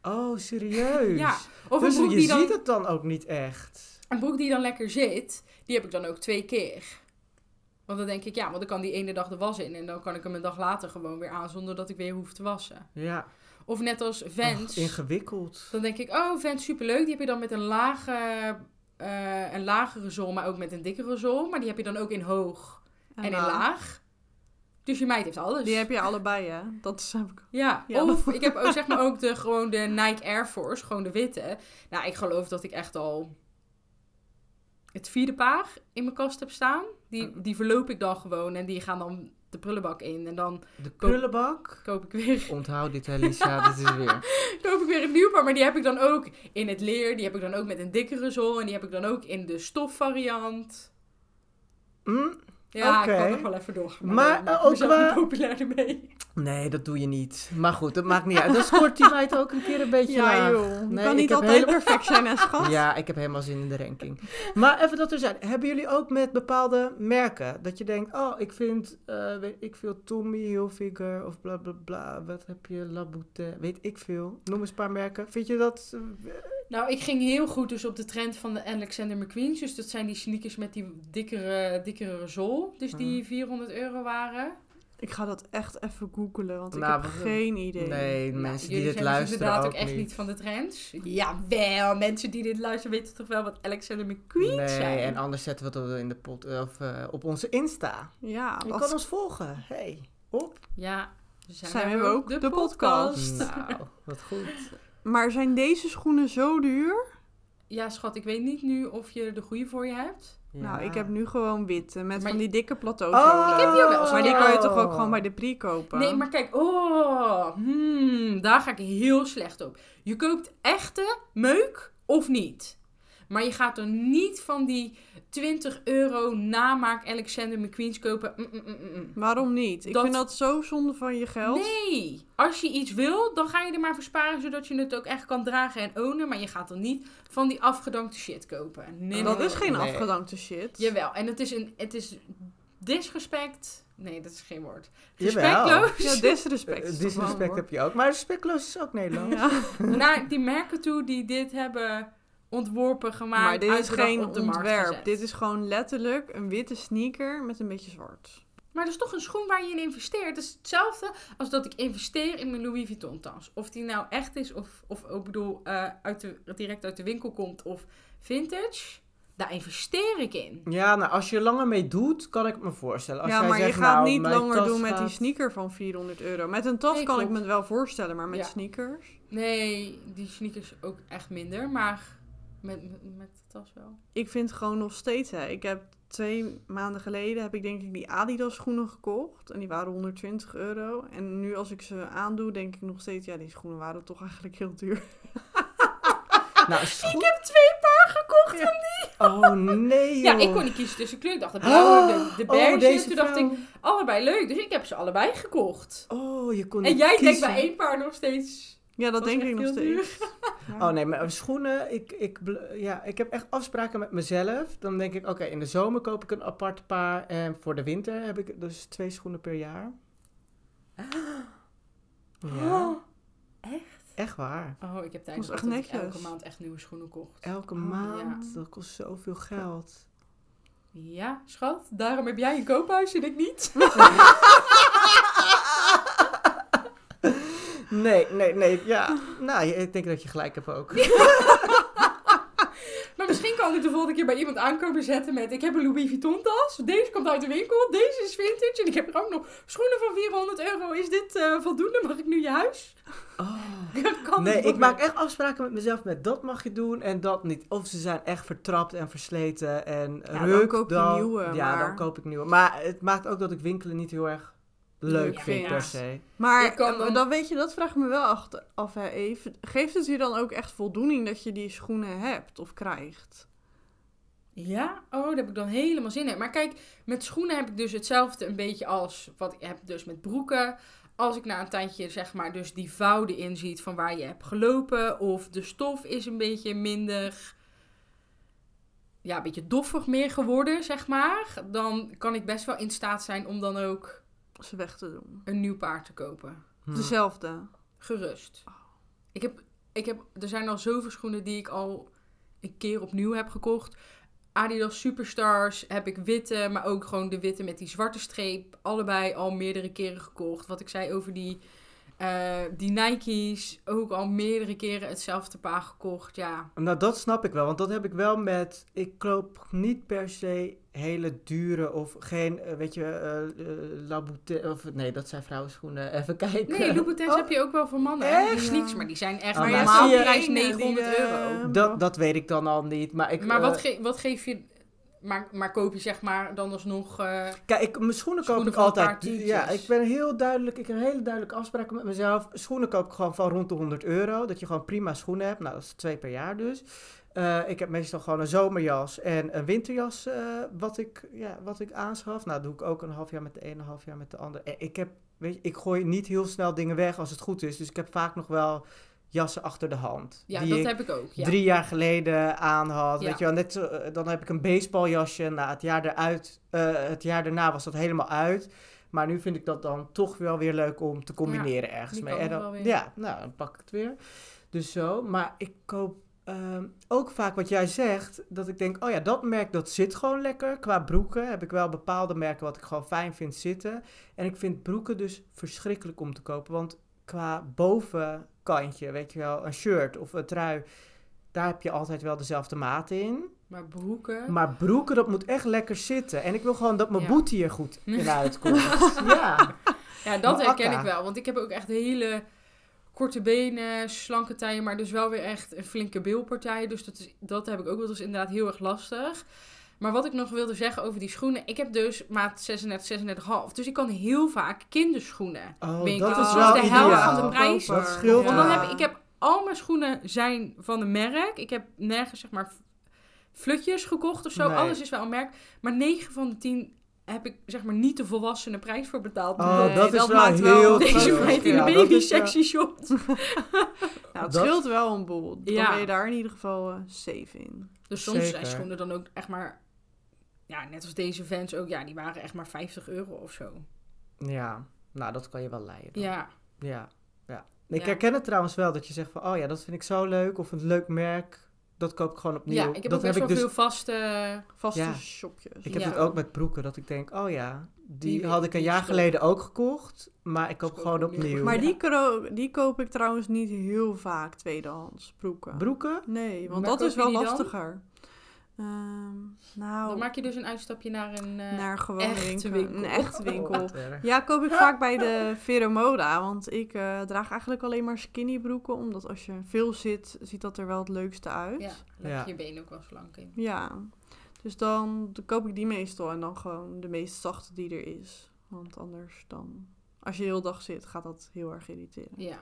Oh, serieus? Ja. Of dus een je die dan, ziet het dan ook niet echt. Een broek die dan lekker zit, die heb ik dan ook twee keer. Want dan denk ik, ja, want dan kan die ene dag de was in. En dan kan ik hem een dag later gewoon weer aan zonder dat ik weer hoef te wassen. Ja. Of net als Vans. Och, ingewikkeld. Dan denk ik, oh, Vans superleuk. Die heb je dan met een, lage, uh, een lagere zool, maar ook met een dikkere zool. Maar die heb je dan ook in hoog en, en in laag. Dus je meid heeft alles. Die heb je allebei, hè? Dat is, heb ik... Ja, ja, of ik heb ook, zeg maar, ook de, gewoon de Nike Air Force, gewoon de witte. Nou, ik geloof dat ik echt al... het vierde paar in mijn kast heb staan. Die, die verloop ik dan gewoon. En die gaan dan de prullenbak in. En dan de prullenbak? Koop, koop ik weer... Onthoud dit, Elisa. Dit is weer... koop ik weer een nieuw paar. Maar die heb ik dan ook in het leer. Die heb ik dan ook met een dikkere zool. En die heb ik dan ook in de stofvariant. Mm, ja, okay. Ik kan nog wel even doorgaan. Maar, maar uh, ook wel... Waar... populairder mee. Nee, dat doe je niet. Maar goed, dat maakt niet uit. Dan scoort die meid ook een keer een beetje laag. Ja, joh. Nee, kan niet altijd helemaal... perfect zijn als gast. Ja, ik heb helemaal zin in de ranking. Maar even dat er zijn. Hebben jullie ook met bepaalde merken dat je denkt... Oh, ik vind... Uh, weet ik veel Tommy Hilfiger of bla bla bla. Wat heb je? Labouté. Weet ik veel. Noem eens een paar merken. Vind je dat... Uh, nou, ik ging heel goed dus op de trend van de Alexander McQueen. Dus dat zijn die sneakers met die dikkere, dikkere zool. Dus die ah. vierhonderd euro waren... Ik ga dat echt even googelen, want nou, ik heb we... geen idee. Nee, nou, mensen die dit luisteren inderdaad ook, ook echt niet van de trends. Jawel, mensen die dit luisteren weten toch wel wat Alexander McQueen nee, zijn? Nee, en anders zetten we het in de pot, of, uh, op onze Insta. Ja, je dat... kan ons volgen. Hey, op. Ja, we zijn, zijn we ook de, de podcast. podcast. Nou, wat goed. Maar zijn deze schoenen zo duur? Ja, schat, ik weet niet nu of je de goede voor je hebt. Ja. Nou, ik heb nu gewoon witte met maar van die dikke plateauzolen. Oh, ik heb die ook wel. Maar die kan je toch ook gewoon bij de Pri kopen? Nee, maar kijk. Oh, hmm, daar ga ik heel slecht op. Je koopt echte meuk of niet. Maar je gaat er niet van die twintig euro namaak Alexander McQueen's kopen. Mm, mm, mm, mm. Waarom niet? Ik dat... vind dat zo zonde van je geld. Nee, als je iets wil, dan ga je er maar voor sparen, zodat je het ook echt kan dragen en ownen. Maar je gaat er niet van die afgedankte shit kopen. Nee, dat is geen nee. afgedankte shit. Jawel, en het is een... Het is disrespect... Nee, dat is geen woord. Respectloos. Ja, disrespect. Uh, disrespect heb je ook. Maar respectloos is ook Nederlands. Ja. Naar die merken toe die dit hebben ontworpen, gemaakt. Maar dit is geen op de ontwerp. Dit is gewoon letterlijk een witte sneaker met een beetje zwart. Maar dat is toch een schoen waar je in investeert. Dat is hetzelfde als dat ik investeer in mijn Louis Vuitton tas. Of die nou echt is of, of ik bedoel uh, uit de, direct uit de winkel komt of vintage. Daar investeer ik in. Ja, nou, als je langer mee doet, kan ik me voorstellen. Als ja, jij maar zegt, je gaat nou, niet langer doen gaat... met die sneaker van vierhonderd euro. Met een tas nee, kan ik me het wel voorstellen, maar met ja. sneakers? Nee, die sneakers ook echt minder, maar met, met de tas wel. Ik vind gewoon nog steeds, hè. Ik heb twee maanden geleden, heb ik denk ik die Adidas schoenen gekocht. En die waren honderdtwintig euro. En nu als ik ze aandoe, denk ik nog steeds, ja, die schoenen waren toch eigenlijk heel duur. Nou, ik heb twee paar gekocht ja. van die. Oh nee joh. Ja, ik kon niet kiezen tussen kleur. Ik dacht, de blauwe, de, de beige. Oh, toen dacht vrouw. ik, allebei leuk. Dus ik heb ze allebei gekocht. Oh, je kon niet En jij kiezen. denkt bij één paar nog steeds. Ja, dat denk ik nog steeds. Ja. Oh nee, maar schoenen. Ik, ik, ja, ik heb echt afspraken met mezelf. Dan denk ik, oké, okay, in de zomer koop ik een apart paar. En voor de winter heb ik dus twee schoenen per jaar. Ah. Ja. Oh, echt? Echt waar. Oh, ik heb tijdens dat ik elke maand echt nieuwe schoenen kocht. Elke oh, maand? Ja. Dat kost zoveel geld. Ja, schat. Daarom heb jij een koophuis en ik niet. Nee, nee, nee. Ja. Nou, ik denk dat je gelijk hebt ook. Maar misschien kan ik de volgende keer bij iemand aankopen zetten met... Ik heb een Louis Vuitton tas. Deze komt uit de winkel. Deze is vintage. En ik heb er ook nog schoenen van vierhonderd euro. Is dit uh, voldoende? Mag ik nu je huis? Oh. Kan nee, ik mee. maak echt afspraken met mezelf met dat mag je doen en dat niet. Of ze zijn echt vertrapt en versleten en ja, ruk. Dan koop je dan, nieuwe. Ja, maar... dan koop ik nieuwe. Maar het maakt ook dat ik winkelen niet heel erg leuk ja, vind ja. per se. Maar dan... dan weet je, dat vraag ik me wel af, hè, Eve. Geeft het je dan ook echt voldoening dat je die schoenen hebt of krijgt? Ja, oh, daar heb ik dan helemaal zin in. Maar kijk, met schoenen heb ik dus hetzelfde een beetje als wat ik heb dus met broeken. Als ik na een tijdje zeg maar dus die vouwen inziet van waar je hebt gelopen. Of de stof is een beetje minder... Ja, een beetje doffig meer geworden, zeg maar. Dan kan ik best wel in staat zijn om dan ook... Ze weg te doen. Een nieuw paar te kopen. Hm. Dezelfde? Gerust. Oh. Ik heb, ik heb... Er zijn al zoveel schoenen die ik al een keer opnieuw heb gekocht. Adidas Superstars heb ik witte, maar ook gewoon de witte met die zwarte streep. Allebei al meerdere keren gekocht. Wat ik zei over die, uh, die Nike's, ook al meerdere keren hetzelfde paar gekocht, ja. Nou, dat snap ik wel, want dat heb ik wel met... Ik koop niet per se hele dure of geen, weet je, uh, uh, Laboute... Of, nee, dat zijn vrouwenschoenen. Even kijken. Nee, Louboutins oh. heb je ook wel voor mannen. Echt? Die sneaks, maar die zijn echt oh, normaal prijs negenhonderd euro. Dat, dat weet ik dan al niet, maar ik... Maar uh, wat, ge- wat geef je... Maar, maar koop je zeg maar dan alsnog... Uh, Kijk, ik, mijn schoenen koop schoenen ik altijd. Ja, ik ben heel duidelijk... Ik heb hele duidelijke afspraken met mezelf. Schoenen koop ik gewoon van rond de honderd euro. Dat je gewoon prima schoenen hebt. Nou, dat is twee per jaar dus. Uh, ik heb meestal gewoon een zomerjas en een winterjas uh, wat, ik, ja, wat ik aanschaf. Nou, doe ik ook een half jaar met de een, een half jaar met de ander. En ik heb, weet je, ik gooi niet heel snel dingen weg als het goed is. Dus ik heb vaak nog wel... jassen achter de hand. Ja, die dat ik heb ik ook. Ja. Drie jaar geleden aan had. Ja. Weet je wel, net zo, dan heb ik een baseballjasje. Nou, het jaar eruit, uh, het jaar daarna was dat helemaal uit. Maar nu vind ik dat dan toch wel weer leuk om te combineren ja, ergens mee. En dan, wel ja, nou, dan pak ik het weer. Dus zo. Maar ik koop um, ook vaak wat jij zegt. Dat ik denk, oh ja, dat merk dat zit gewoon lekker. Qua broeken heb ik wel bepaalde merken wat ik gewoon fijn vind zitten. En ik vind broeken dus verschrikkelijk om te kopen. Want qua boven... kantje, weet je wel, een shirt of een trui, daar heb je altijd wel dezelfde maat in. Maar broeken... Maar broeken, dat moet echt lekker zitten. En ik wil gewoon dat mijn ja. booty er goed in uitkomt. ja. ja, dat mijn herken akka. ik wel. Want ik heb ook echt hele korte benen, slanke taille, maar dus wel weer echt een flinke bilpartij. Dus dat, is, dat heb ik ook wel. Dat is inderdaad heel erg lastig. Maar wat ik nog wilde zeggen over die schoenen. Ik heb dus maat zesendertig, zesendertig komma vijf. Dus ik kan heel vaak kinderschoenen oh, winkelen. Dat is wel dus de helft van de prijs. Dat scheelt. Want dan heb ik, ik heb al mijn schoenen zijn van een merk. Ik heb nergens zeg maar flutjes gekocht of zo. Nee. Alles is wel een merk. Maar negen van de tien heb ik zeg maar niet de volwassene prijs voor betaald. Oh, nee, dat, dat is maakt wel heel deze meid in de baby ja, sexy shop. Nou, het dat... scheelt wel een boel. Dan ja. ben je daar in ieder geval uh, safe in. Dus soms Zeker. zijn schoenen dan ook echt maar... Ja, net als deze Vans ook. Ja, die waren echt maar vijftig euro of zo. Ja, nou dat kan je wel leiden. Dan. Ja. Ja, ja. Ik ja. herken het trouwens wel dat je zegt van... Oh ja, dat vind ik zo leuk. Of een leuk merk. Dat koop ik gewoon opnieuw. Ja, ik heb dat ook best wel dus... veel vaste, vaste ja. shopjes. Ik heb ja. het ook met broeken. Dat ik denk, oh ja, die, die had ik een jaar schoen. geleden ook gekocht. Maar ik koop schoen. gewoon opnieuw. Maar ja. die, ko- die koop ik trouwens niet heel vaak tweedehands. Broeken. Broeken? Nee, want maar dat is wel lastiger. Um, nou, dan maak je dus een uitstapje naar een uh, naar gewoon echte winkel. winkel. Een echte winkel. Oh, ja, koop ik vaak bij de Vero Moda. Want ik uh, draag eigenlijk alleen maar skinny broeken. Omdat als je veel zit, ziet dat er wel het leukste uit. Ja, dan ja. heb je je benen ook wel slank in. Ja, dus dan koop ik die meestal. En dan gewoon de meest zachte die er is. Want anders dan... Als je heel dag zit, gaat dat heel erg irriteren. Ja.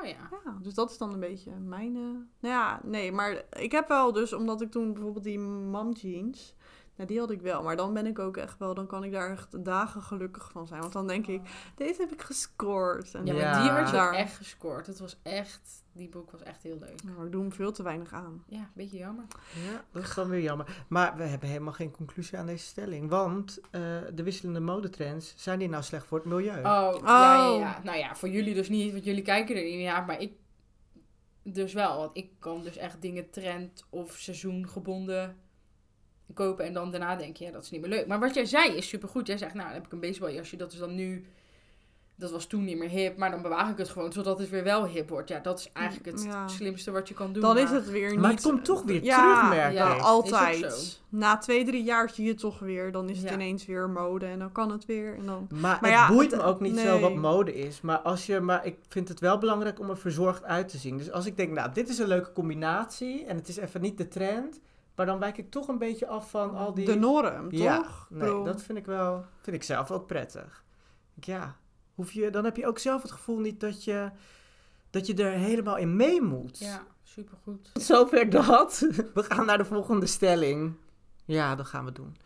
Oh ja. ja. Dus dat is dan een beetje mijn... Uh... Nou ja, nee, maar ik heb wel dus... Omdat ik toen bijvoorbeeld die mom jeans... Nou, die had ik wel. Maar dan ben ik ook echt wel... Dan kan ik daar echt dagen gelukkig van zijn. Want dan denk ik... Deze heb ik gescoord. En ja, maar ja. die werd daar echt gescoord. Het was echt... Die boek was echt heel leuk. Maar ik doe hem veel te weinig aan. Ja, een beetje jammer. Ja, dat is dan weer jammer. Maar we hebben helemaal geen conclusie aan deze stelling. Want uh, de wisselende modetrends, zijn die nou slecht voor het milieu? Oh, oh. Ja, ja, ja. Nou ja, voor jullie dus niet. Want jullie kijken er niet naar. Ja, maar ik dus wel. Want ik kan dus echt dingen trend of seizoengebonden kopen. En dan daarna denk je, ja, dat is niet meer leuk. Maar wat jij zei is supergoed. Jij zegt, nou, dan heb ik een baseballjasje. Dat is dan nu... Dat was toen niet meer hip, maar dan bewaag ik het gewoon zodat het weer wel hip wordt. Ja, dat is eigenlijk het ja. slimste wat je kan doen. Dan maar... is het weer niet... Maar het komt toch weer ja, terug, merk ik. Ja, ja, altijd. Na twee, drie jaar zie je het toch weer. Dan is het ja. ineens weer mode en dan kan het weer. En dan... Maar, maar het ja, boeit het, me ook niet nee. zo wat mode is. Maar, als je, maar ik vind het wel belangrijk om er verzorgd uit te zien. Dus als ik denk, nou, dit is een leuke combinatie en het is even niet de trend... Maar dan wijk ik toch een beetje af van al die... De norm, toch? Ja, nee, dat vind ik wel... vind ik zelf ook prettig. Ja... Hoef je, dan heb je ook zelf het gevoel niet dat je, dat je er helemaal in mee moet. Ja, supergoed. Tot zover dat. We gaan naar de volgende stelling. Ja, dat gaan we doen.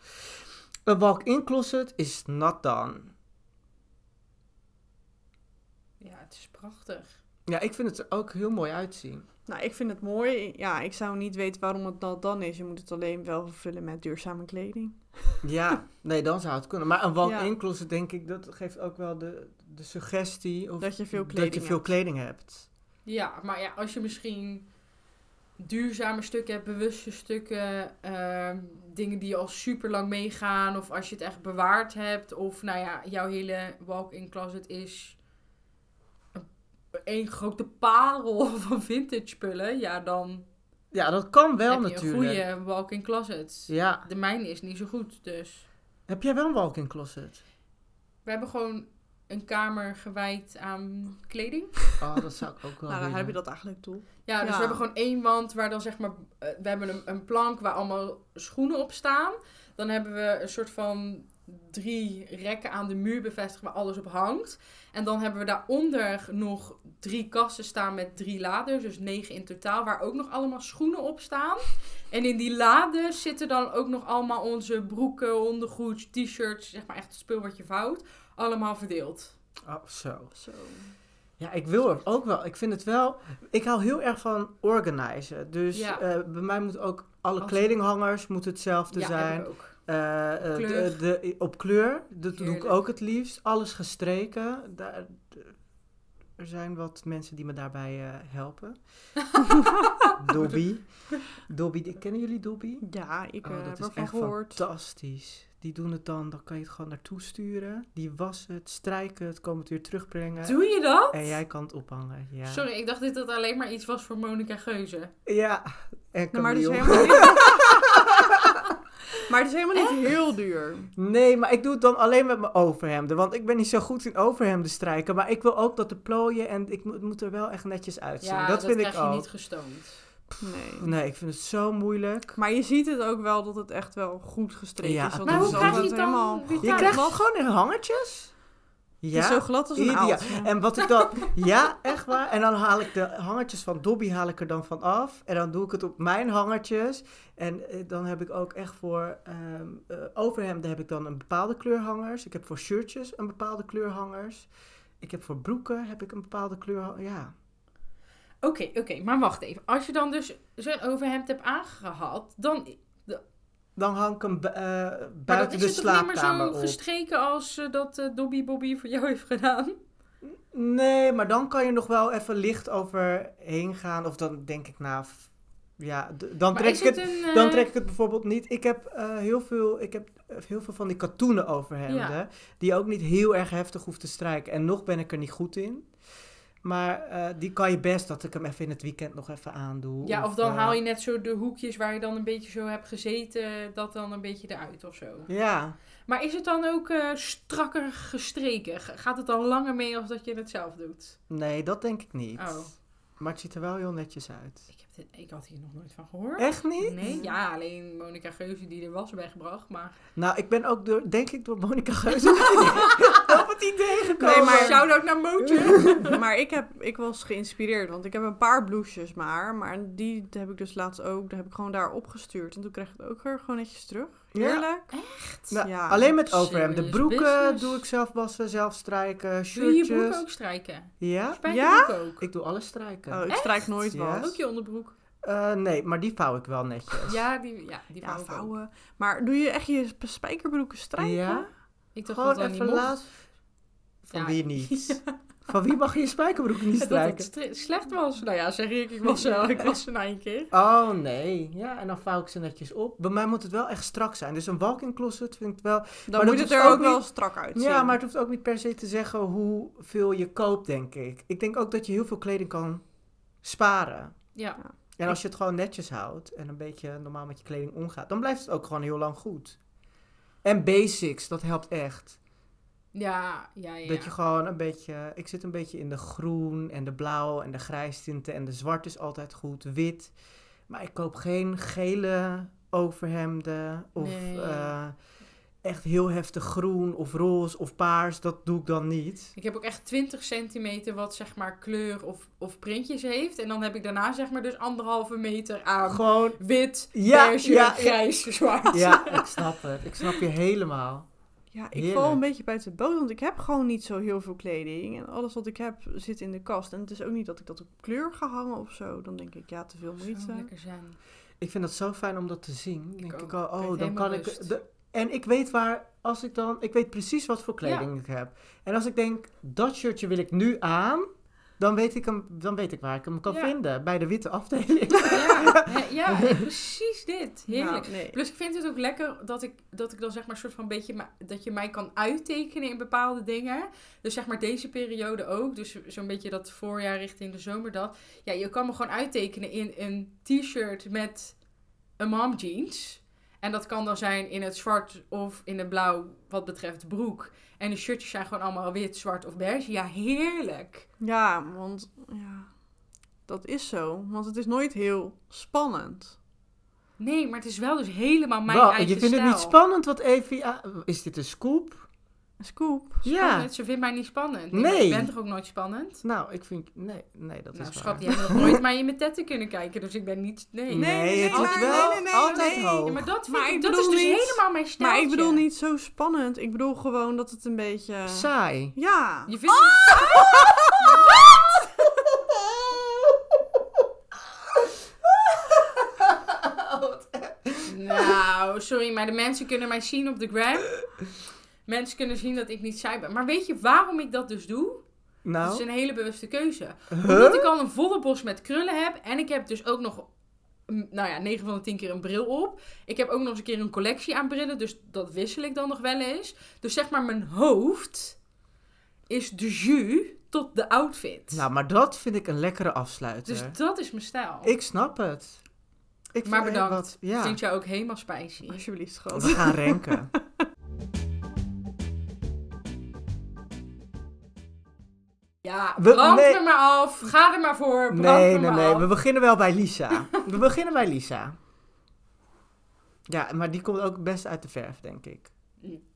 Een walk-in closet is not done. Ja, het is prachtig. Ja, ik vind het er ook heel mooi uitzien. Nou, ik vind het mooi. Ja, ik zou niet weten waarom het not done is. Je moet het alleen wel vervullen met duurzame kleding. Ja, nee, dan zou het kunnen. Maar een walk-in ja. closet, denk ik, dat geeft ook wel de, de suggestie... Of dat je veel kleding, dat je veel kleding hebt. hebt. Ja, maar ja, als je misschien duurzame stukken hebt, bewuste stukken... Uh, dingen die al super lang meegaan... Of als je het echt bewaard hebt... Of nou ja, jouw hele walk-in closet is... Een grote parel van vintage spullen, ja dan... Ja, dat kan wel natuurlijk. Heb je natuurlijk. Een goede walk-in closet. Ja. De mijne is niet zo goed, dus... Heb jij wel een walk-in closet? We hebben gewoon een kamer gewijd aan kleding. Oh, dat zou ik ook wel Nou, willen. Dan heb je dat eigenlijk toe. Ja, dus ja. we hebben gewoon één wand waar dan zeg maar... We hebben een, een plank waar allemaal schoenen op staan. Dan hebben we een soort van... drie rekken aan de muur bevestigd waar alles op hangt. En dan hebben we daaronder nog drie kasten staan met drie laders. Dus negen in totaal, waar ook nog allemaal schoenen op staan. En in die laden zitten dan ook nog allemaal onze broeken, ondergoed, t-shirts. Zeg maar echt het spul wat je vouwt. Allemaal verdeeld. Oh, zo. zo. Ja, ik wil het ook wel. Ik vind het wel... Ik hou heel erg van organizen. Dus ja. uh, bij mij moet ook alle Als... kledinghangers moeten hetzelfde ja, zijn. Ja, ook. Uh, kleur. De, de, op kleur, dat Heerlijk. doe ik ook het liefst. Alles gestreken. Daar, de, er zijn wat mensen die me daarbij uh, helpen. Dobby. Dobby, kennen jullie Dobby? Ja, ik oh, heb ervan gehoord. Fantastisch. Die doen het dan, dan kan je het gewoon naartoe sturen. Die wassen het, strijken het, komen het weer terugbrengen. Doe je dat? En jij kan het ophangen, ja. Sorry, ik dacht dat dat alleen maar iets was voor Monica Geuze. Ja, en nou, maar dat is helemaal niet... Maar het is helemaal niet Echt? heel duur. Nee, maar ik doe het dan alleen met mijn overhemden. Want ik ben niet zo goed in overhemden strijken. Maar ik wil ook dat de plooien en ik moet, moet er wel echt netjes uitzien. Ja, dat, dat vind ik ook. Ja, dat krijg je niet gestoomd. Nee. nee, ik vind het zo moeilijk. Maar je ziet het ook wel dat het echt wel goed gestreken ja, is. Want maar hoe krijg je het dan? Helemaal... Je krijgt gewoon in hangertjes. Ja, zo glad als een aalt. Ja. En wat ik dan... Ja, echt waar. En dan haal ik de hangertjes van Dobby haal ik er dan van af. En dan doe ik het op mijn hangertjes. En dan heb ik ook echt voor um, uh, overhemden heb ik dan een bepaalde kleur hangers. Ik heb voor shirtjes een bepaalde kleur hangers. Ik heb voor broeken heb ik een bepaalde kleur hangers. Ja. Oké, okay, oké. Okay, maar wacht even. Als je dan dus zo'n overhemd hebt aangehad, dan... Dan hang ik hem uh, buiten de slaapkamer op. Maar dat is het toch niet meer zo gestreken als uh, dat uh, Dobby Bobby voor jou heeft gedaan? Nee, maar dan kan je nog wel even licht overheen gaan. Of dan denk ik, nou... Ja, d- dan, trek ik het, het een, uh... dan trek ik het bijvoorbeeld niet. Ik heb, uh, heel veel, ik heb heel veel van die katoenen overhemden. Ja. Die ook niet heel erg heftig hoeft te strijken. En nog ben ik er niet goed in. Maar uh, die kan je best dat ik hem even in het weekend nog even aandoe. Ja, of, of dan uh, haal je net zo de hoekjes waar je dan een beetje zo hebt gezeten, dat dan een beetje eruit of zo. Ja. Maar is het dan ook uh, strakker gestreken? Gaat het dan langer mee als dat je het zelf doet? Nee, dat denk ik niet. Oh. Maar het ziet er wel heel netjes uit. Ik, heb dit, ik had hier nog nooit van gehoord. Echt niet? Nee, ja, alleen Monica Geuze die de was wegbracht. Maar... Nou, ik ben ook door, denk ik door Monica Geuze op het idee gekomen. Nee, maar shout-out naar Mootje. Maar ik, heb, ik was geïnspireerd, want ik heb een paar blouses maar. Maar die heb ik dus laatst ook, daar heb ik gewoon daar opgestuurd. En toen kreeg ik het ook gewoon netjes terug. Heerlijk. Ja. Echt? Nou, ja. Alleen met overhemd. De broeken business. Doe ik zelf wassen, zelf strijken, shirtjes. Doe je je broek ook strijken? Ja. Spijker ja? Broek ook? Ik doe alles strijken. Oh, ik Echt? Strijk nooit wat. Yes. Ook je onderbroek? Uh, nee, maar die vouw ik wel netjes. Ja, die, ja, die ja, vouwen. Ook. Maar doe je echt je spijkerbroeken strijken? Ja. Ik dacht gewoon dat dan even laat. Van ja. Wie niet? Ja. Van wie mag je je spijkerbroek niet strijken? Dat het slecht was. Nou ja, zeg ik, ik was wel. Ik was ze na een keer. Oh nee. Ja, en dan vouw ik ze netjes op. Bij mij moet het wel echt strak zijn. Dus een walk-in closet vind ik wel... Dan maar moet het er ook, ook niet... wel strak uitzien. Ja, maar het hoeft ook niet per se te zeggen hoeveel je koopt, denk ik. Ik denk ook dat je heel veel kleding kan sparen. Ja. En als je het gewoon netjes houdt en een beetje normaal met je kleding omgaat, dan blijft het ook gewoon heel lang goed. En basics, dat helpt echt. Ja, ja, ja. Dat je gewoon een beetje... Ik zit een beetje in de groen en de blauw en de grijs tinten. En de zwart is altijd goed. Wit. Maar ik koop geen gele overhemden. Of nee. uh, echt heel heftig groen of roze of paars. Dat doe ik dan niet. Ik heb ook echt twintig centimeter wat zeg maar kleur of, of printjes heeft. En dan heb ik daarna zeg maar dus anderhalve meter aan. Gewoon wit, ja, beige, ja, grijs, ja. Zwart. Ja, ik snap het. Ik snap je helemaal. Ja, ik Heerlijk. Val een beetje buiten de boot, want ik heb gewoon niet zo heel veel kleding. En alles wat ik heb zit in de kast. En het is ook niet dat ik dat op kleur ga hangen of zo. Dan denk ik, ja, te veel moeite. Zo lekker zijn. Ik vind dat zo fijn om dat te zien. Ik denk ook. Ik al, oh, ik dan kan rust. ik... De, en ik weet waar, als ik dan... Ik weet precies wat voor kleding ja. ik heb. En als ik denk, dat shirtje wil ik nu aan... Dan weet ik hem, dan weet ik waar ik hem kan ja. vinden. Bij de witte afdeling. Ja, ja, ja precies dit. Heerlijk. Nou, nee. Plus ik vind het ook lekker dat ik, dat ik dan zeg maar soort van beetje... Dat je mij kan uittekenen in bepaalde dingen. Dus zeg maar deze periode ook. Dus zo'n beetje dat voorjaar richting de zomer dat. Ja, je kan me gewoon uittekenen in een t-shirt met een mom jeans. En dat kan dan zijn in het zwart of in het blauw wat betreft broek. En de shirtjes zijn gewoon allemaal wit, zwart of beige. Ja, heerlijk. Ja, want ja, dat is zo. Want het is nooit heel spannend. Nee, maar het is wel dus helemaal mijn wow, eigen stijl. Je vindt stijl. Het niet spannend wat Evie... Is dit een scoop? Een scoop? Ja. Ze vindt mij niet spannend. Nee. nee. Ik ben toch ook nooit spannend? Nou, ik vind... Nee, nee dat nou, is schat, waar. Nou, schat, je hebt nooit maar in mijn tetten kunnen kijken. Dus ik ben niet... Nee, nee, nee, nee, nee, altijd, wel, nee, nee altijd hoog. Ja, maar dat, vind maar ik, ik dat is dus niet, helemaal mijn stijltje. Maar ik bedoel niet zo spannend. Ik bedoel gewoon dat het een beetje... Saai. Ja. Je vindt oh! het saai? Wat? Nou, sorry, maar de mensen kunnen mij zien op de gram. Mensen kunnen zien dat ik niet saai ben. Maar weet je waarom ik dat dus doe? Nou. Dat is een hele bewuste keuze. Huh? Omdat ik al een volle bos met krullen heb. En ik heb dus ook nog... Nou ja, negen van de tien keer een bril op. Ik heb ook nog eens een keer een collectie aan brillen. Dus dat wissel ik dan nog wel eens. Dus zeg maar, mijn hoofd... is de jus tot de outfit. Nou, maar dat vind ik een lekkere afsluiter. Dus dat is mijn stijl. Ik snap het. Ik maar bedankt. Wat, ja. Vind jij ook helemaal spicy? Alsjeblieft, schat. We gaan renken. Ja, brand we, nee. er maar af. Ga er maar voor. Brand nee, nee, maar nee. Af. We beginnen wel bij Lisa. We beginnen bij Lisa. Ja, maar die komt ook best uit de verf, denk ik.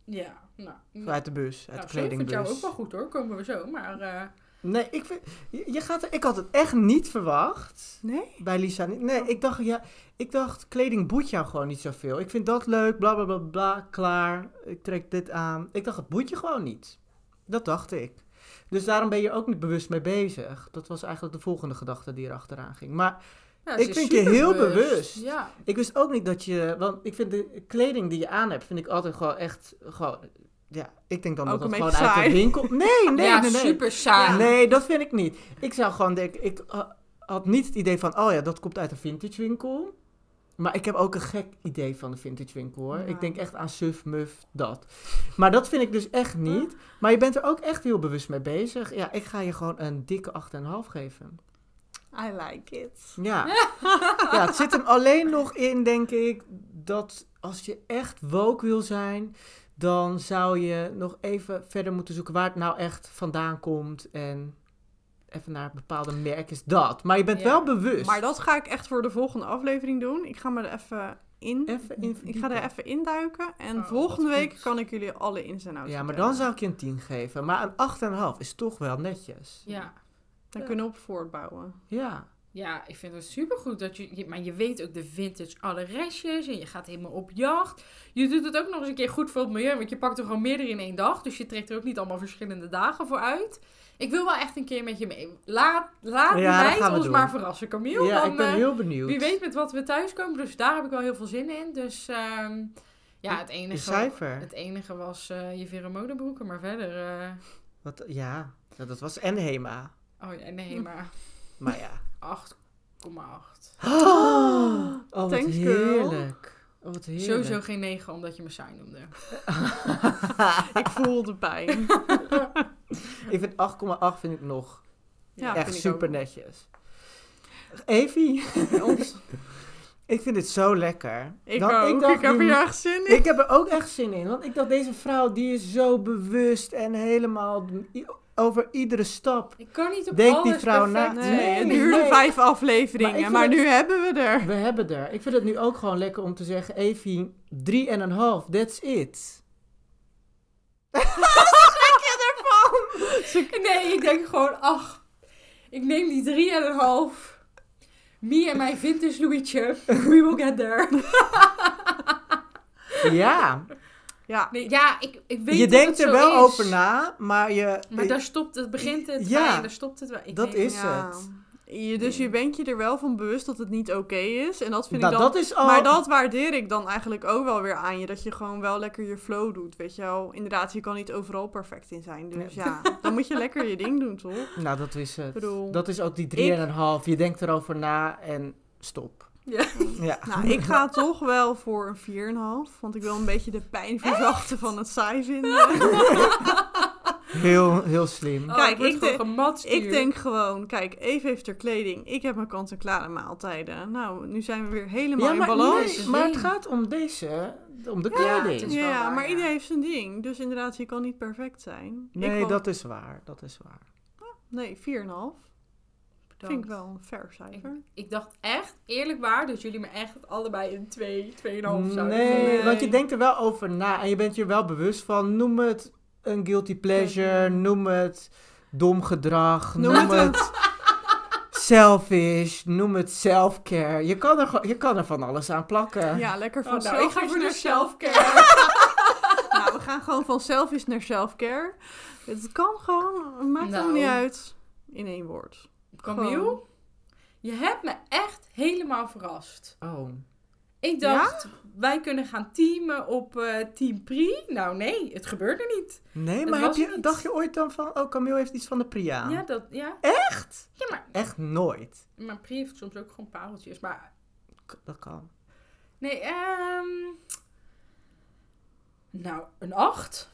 Ja, nou. Vanuit de bus, uit nou, de kledingbus. Ik vind jou ook wel goed hoor, komen we zo, maar... Uh... Nee, ik, vind, je gaat, ik had het echt niet verwacht. Nee? Bij Lisa niet. Nee, ik dacht, ja, ik dacht, kleding boeit jou gewoon niet zoveel. Ik vind dat leuk, bla bla bla bla, klaar. Ik trek dit aan. Ik dacht, het boeit je gewoon niet. Dat dacht ik. Dus daarom ben je ook niet bewust mee bezig. Dat was eigenlijk de volgende gedachte die erachteraan ging. Maar ja, ik vind je heel bewust. bewust. Ja. Ik wist ook niet dat je... Want ik vind de kleding die je aan hebt, vind ik altijd gewoon echt... gewoon. Ja, ik denk dan ook dat het gewoon saai. Uit de winkel... Nee, nee, ja, nee, nee. super saai. Nee, dat vind ik niet. Ik zou gewoon denken... Ik uh, had niet het idee van... Oh ja, dat komt uit een vintage winkel. Maar ik heb ook een gek idee van de vintage winkel, hoor. Ja. Ik denk echt aan suf, muf, dat. Maar dat vind ik dus echt niet. Maar je bent er ook echt heel bewust mee bezig. Ja, ik ga je gewoon een dikke acht komma vijf geven. I like it. Ja. Ja, het zit hem alleen nog in, denk ik... dat als je echt woke wil zijn... dan zou je nog even verder moeten zoeken waar het nou echt vandaan komt. En even naar bepaalde merken is dat. Maar je bent ja. wel bewust. Maar dat ga ik echt voor de volgende aflevering doen. Ik ga me er even in. Even in ik ga er even induiken. En oh, volgende week goed. kan ik jullie alle ins en outs. Ja, maar dan zou ik je een tien geven. Maar een acht komma vijf is toch wel netjes. Ja. Dan ja. kunnen we op voortbouwen. Ja. Ja, ik vind het supergoed dat je, je... Maar je weet ook de vintage alle restjes. En je gaat helemaal op jacht. Je doet het ook nog eens een keer goed voor het milieu. Want je pakt er gewoon meerdere in één dag. Dus je trekt er ook niet allemaal verschillende dagen voor uit. Ik wil wel echt een keer met je mee. Laat, laat ja, mij ons doen. maar verrassen, Camille. Ja, dan, ik ben uh, heel benieuwd. Wie weet met wat we thuiskomen. Dus daar heb ik wel heel veel zin in. Dus uh, ja, het enige... Het enige was uh, je Vero Moda broeken. Maar verder... Uh... Wat, ja, dat was en Hema. Oh ja, en Hema. Maar ja... acht komma acht. Oh, oh, wat heerlijk. Oh, wat heerlijk. Sowieso geen negen, omdat je me saai noemde. Ik voel de pijn. Ik vind acht komma acht vind ik nog ja, echt super netjes. Evie. Ik vind dit zo lekker. Ik dat, ook. Ik, dacht, ik heb er echt zin in. Ik heb er ook echt zin in. Want ik dacht, deze vrouw die is zo bewust en helemaal... over iedere stap. Ik kan niet op Denk alles die vrouw perfect. Na. Nee, nee, het duurde nee. vijf afleveringen. Maar, maar het, nu hebben we er. We hebben er. Ik vind het nu ook gewoon lekker om te zeggen. Evie, drie en een half. That's it. Schrik je ervan? Nee, ik denk gewoon. Ach, ik neem die drie en een half. Me en mijn vintage Louietje. We will get there. Ja. Ja, nee, ja ik, ik weet je denkt er wel is. over na, maar je... Maar daar stopt het, begint het ja, bij en daar stopt het wel. Ik dat denk, is ja. het. Je, dus nee. je bent je er wel van bewust dat het niet oké okay is. En dat vind nou, ik dan... Dat is al... Maar dat waardeer ik dan eigenlijk ook wel weer aan je. Dat je gewoon wel lekker je flow doet, weet je wel. Inderdaad, je kan niet overal perfect in zijn. Dus nee. ja, dan moet je lekker je ding doen, toch? Nou, dat is het. Bedoel, dat is ook die drie ik... en een half. Je denkt erover na en stop. Ja. Ja. Nou, ik ga toch wel voor een vier komma vijf. Want ik wil een beetje de pijn verzachten van het saai vinden. Heel, heel slim. Oh, kijk, ik, de, ik denk gewoon... Kijk, Eve heeft haar kleding. Ik heb mijn kant-en-klare maaltijden. Nou, nu zijn we weer helemaal ja, in balans. Nee, maar het gaat om deze... Om de ja, kleding. Ja, waar, maar ja. iedereen heeft zijn ding. Dus inderdaad, je kan niet perfect zijn. Nee, ik dat woon... is waar. Dat is waar. Nee, vier komma vijf. Dat vind ik wel een fair cijfer. Ik, ik dacht echt, eerlijk waar, dat jullie me echt allebei een twee, twee komma vijf zouden. Nee, want je denkt er wel over na. En je bent je wel bewust van, noem het een guilty pleasure. Noem het dom gedrag. Noem, noem het, het selfish. Noem het self-care. Je kan, er, je kan er van alles aan plakken. Ja, lekker van oh, nou, selfish ik ga voor naar self-care. Nou, we gaan gewoon van selfish naar self-care. Het kan gewoon, het maakt nou. het niet uit. In één woord. Camille, je hebt me echt helemaal verrast. Oh. Ik dacht, ja? wij kunnen gaan teamen op uh, Team Pri. Nou nee, het gebeurde niet. Nee, maar heb je, dacht je ooit dan van... Oh, Camille heeft iets van de Pri aan. Ja, dat... Ja. Echt? Ja, maar... Echt nooit. Maar Pri heeft soms ook gewoon pareltjes, maar... Dat kan. Nee, ehm... Um... Nou, een acht.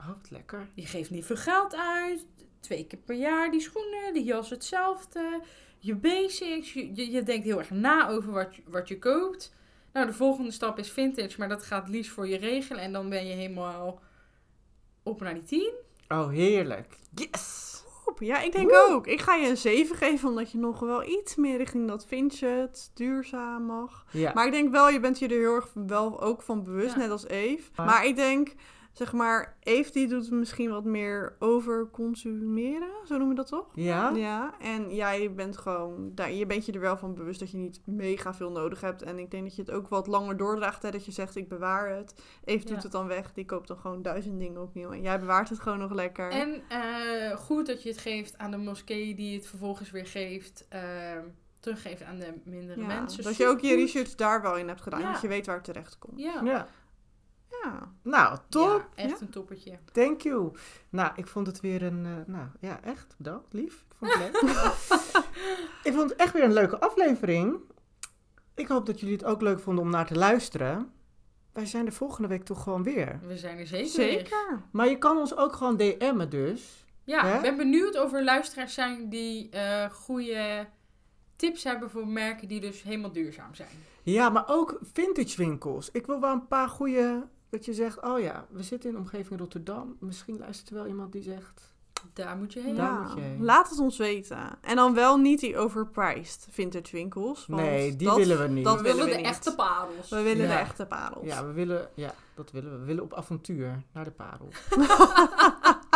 Oh, wat lekker. Je geeft niet veel geld uit... Twee keer per jaar, die schoenen, die jas hetzelfde, je basics. Je, je, je denkt heel erg na over wat je, wat je koopt. Nou, de volgende stap is vintage, maar dat gaat liefst voor je regelen. En dan ben je helemaal op naar die tien. Oh, heerlijk. Yes! Oh, op. Ja, ik denk Woe. ook. Ik ga je een zeven geven, omdat je nog wel iets meer richting dat vintage, duurzaam mag. Ja. Maar ik denk wel, je bent je er heel erg wel ook van bewust, ja. net als Eve. Maar ik denk, zeg maar, Eve die doet misschien wat meer overconsumeren. Zo noemen we dat toch? Ja. ja. En jij bent gewoon, je bent je er wel van bewust dat je niet mega veel nodig hebt. En ik denk dat je het ook wat langer doordraagt. Hè? Dat je zegt, ik bewaar het. Eve doet ja. het dan weg. Die koopt dan gewoon duizend dingen opnieuw. En jij bewaart het gewoon nog lekker. En uh, goed dat je het geeft aan de moskee die het vervolgens weer geeft. Uh... teruggeeft aan de mindere ja, mensen. Dat je ook je research daar wel in hebt gedaan. Ja. Dat je weet waar het terecht komt. Ja. ja. ja. Nou, top. Ja, echt ja. een toppertje. Thank you. Nou, ik vond het weer een... Uh, nou, ja, echt. Bedankt, lief. Ik vond het leuk. Ik vond het echt weer een leuke aflevering. Ik hoop dat jullie het ook leuk vonden om naar te luisteren. Wij zijn er volgende week toch gewoon weer. We zijn er zeker Zeker. Weer. Maar je kan ons ook gewoon D M'en dus. Ja, Hè? Ik ben benieuwd of er luisteraars zijn die uh, goede... tips hebben voor merken die dus helemaal duurzaam zijn. Ja, maar ook vintage winkels. Ik wil wel een paar goede... dat je zegt, oh ja, we zitten in de omgeving Rotterdam. Misschien luistert er wel iemand die zegt... Daar moet je heen. Daar ja. moet je heen. Laat het ons weten. En dan wel niet die overpriced vintage winkels. Nee, die dat, willen we niet. Dat we willen we de niet. echte parels. We willen ja. de echte parels. Ja, we willen, ja, dat willen we. We willen op avontuur naar de parel.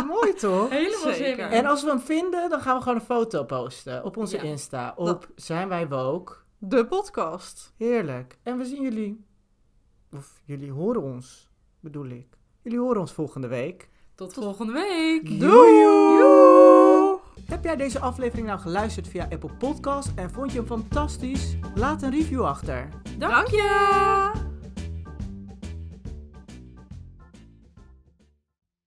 Mooi toch? Helemaal zin in. En als we hem vinden, dan gaan we gewoon een foto posten op onze ja. Insta. Op dat... Zijn Wij Woke. De podcast. Heerlijk. En we zien jullie. Of jullie horen ons, bedoel ik. Jullie horen ons volgende week. Tot volgende week. Doei. Doei! Heb jij deze aflevering nou geluisterd via Apple Podcasts en vond je hem fantastisch? Laat een review achter. Dank je!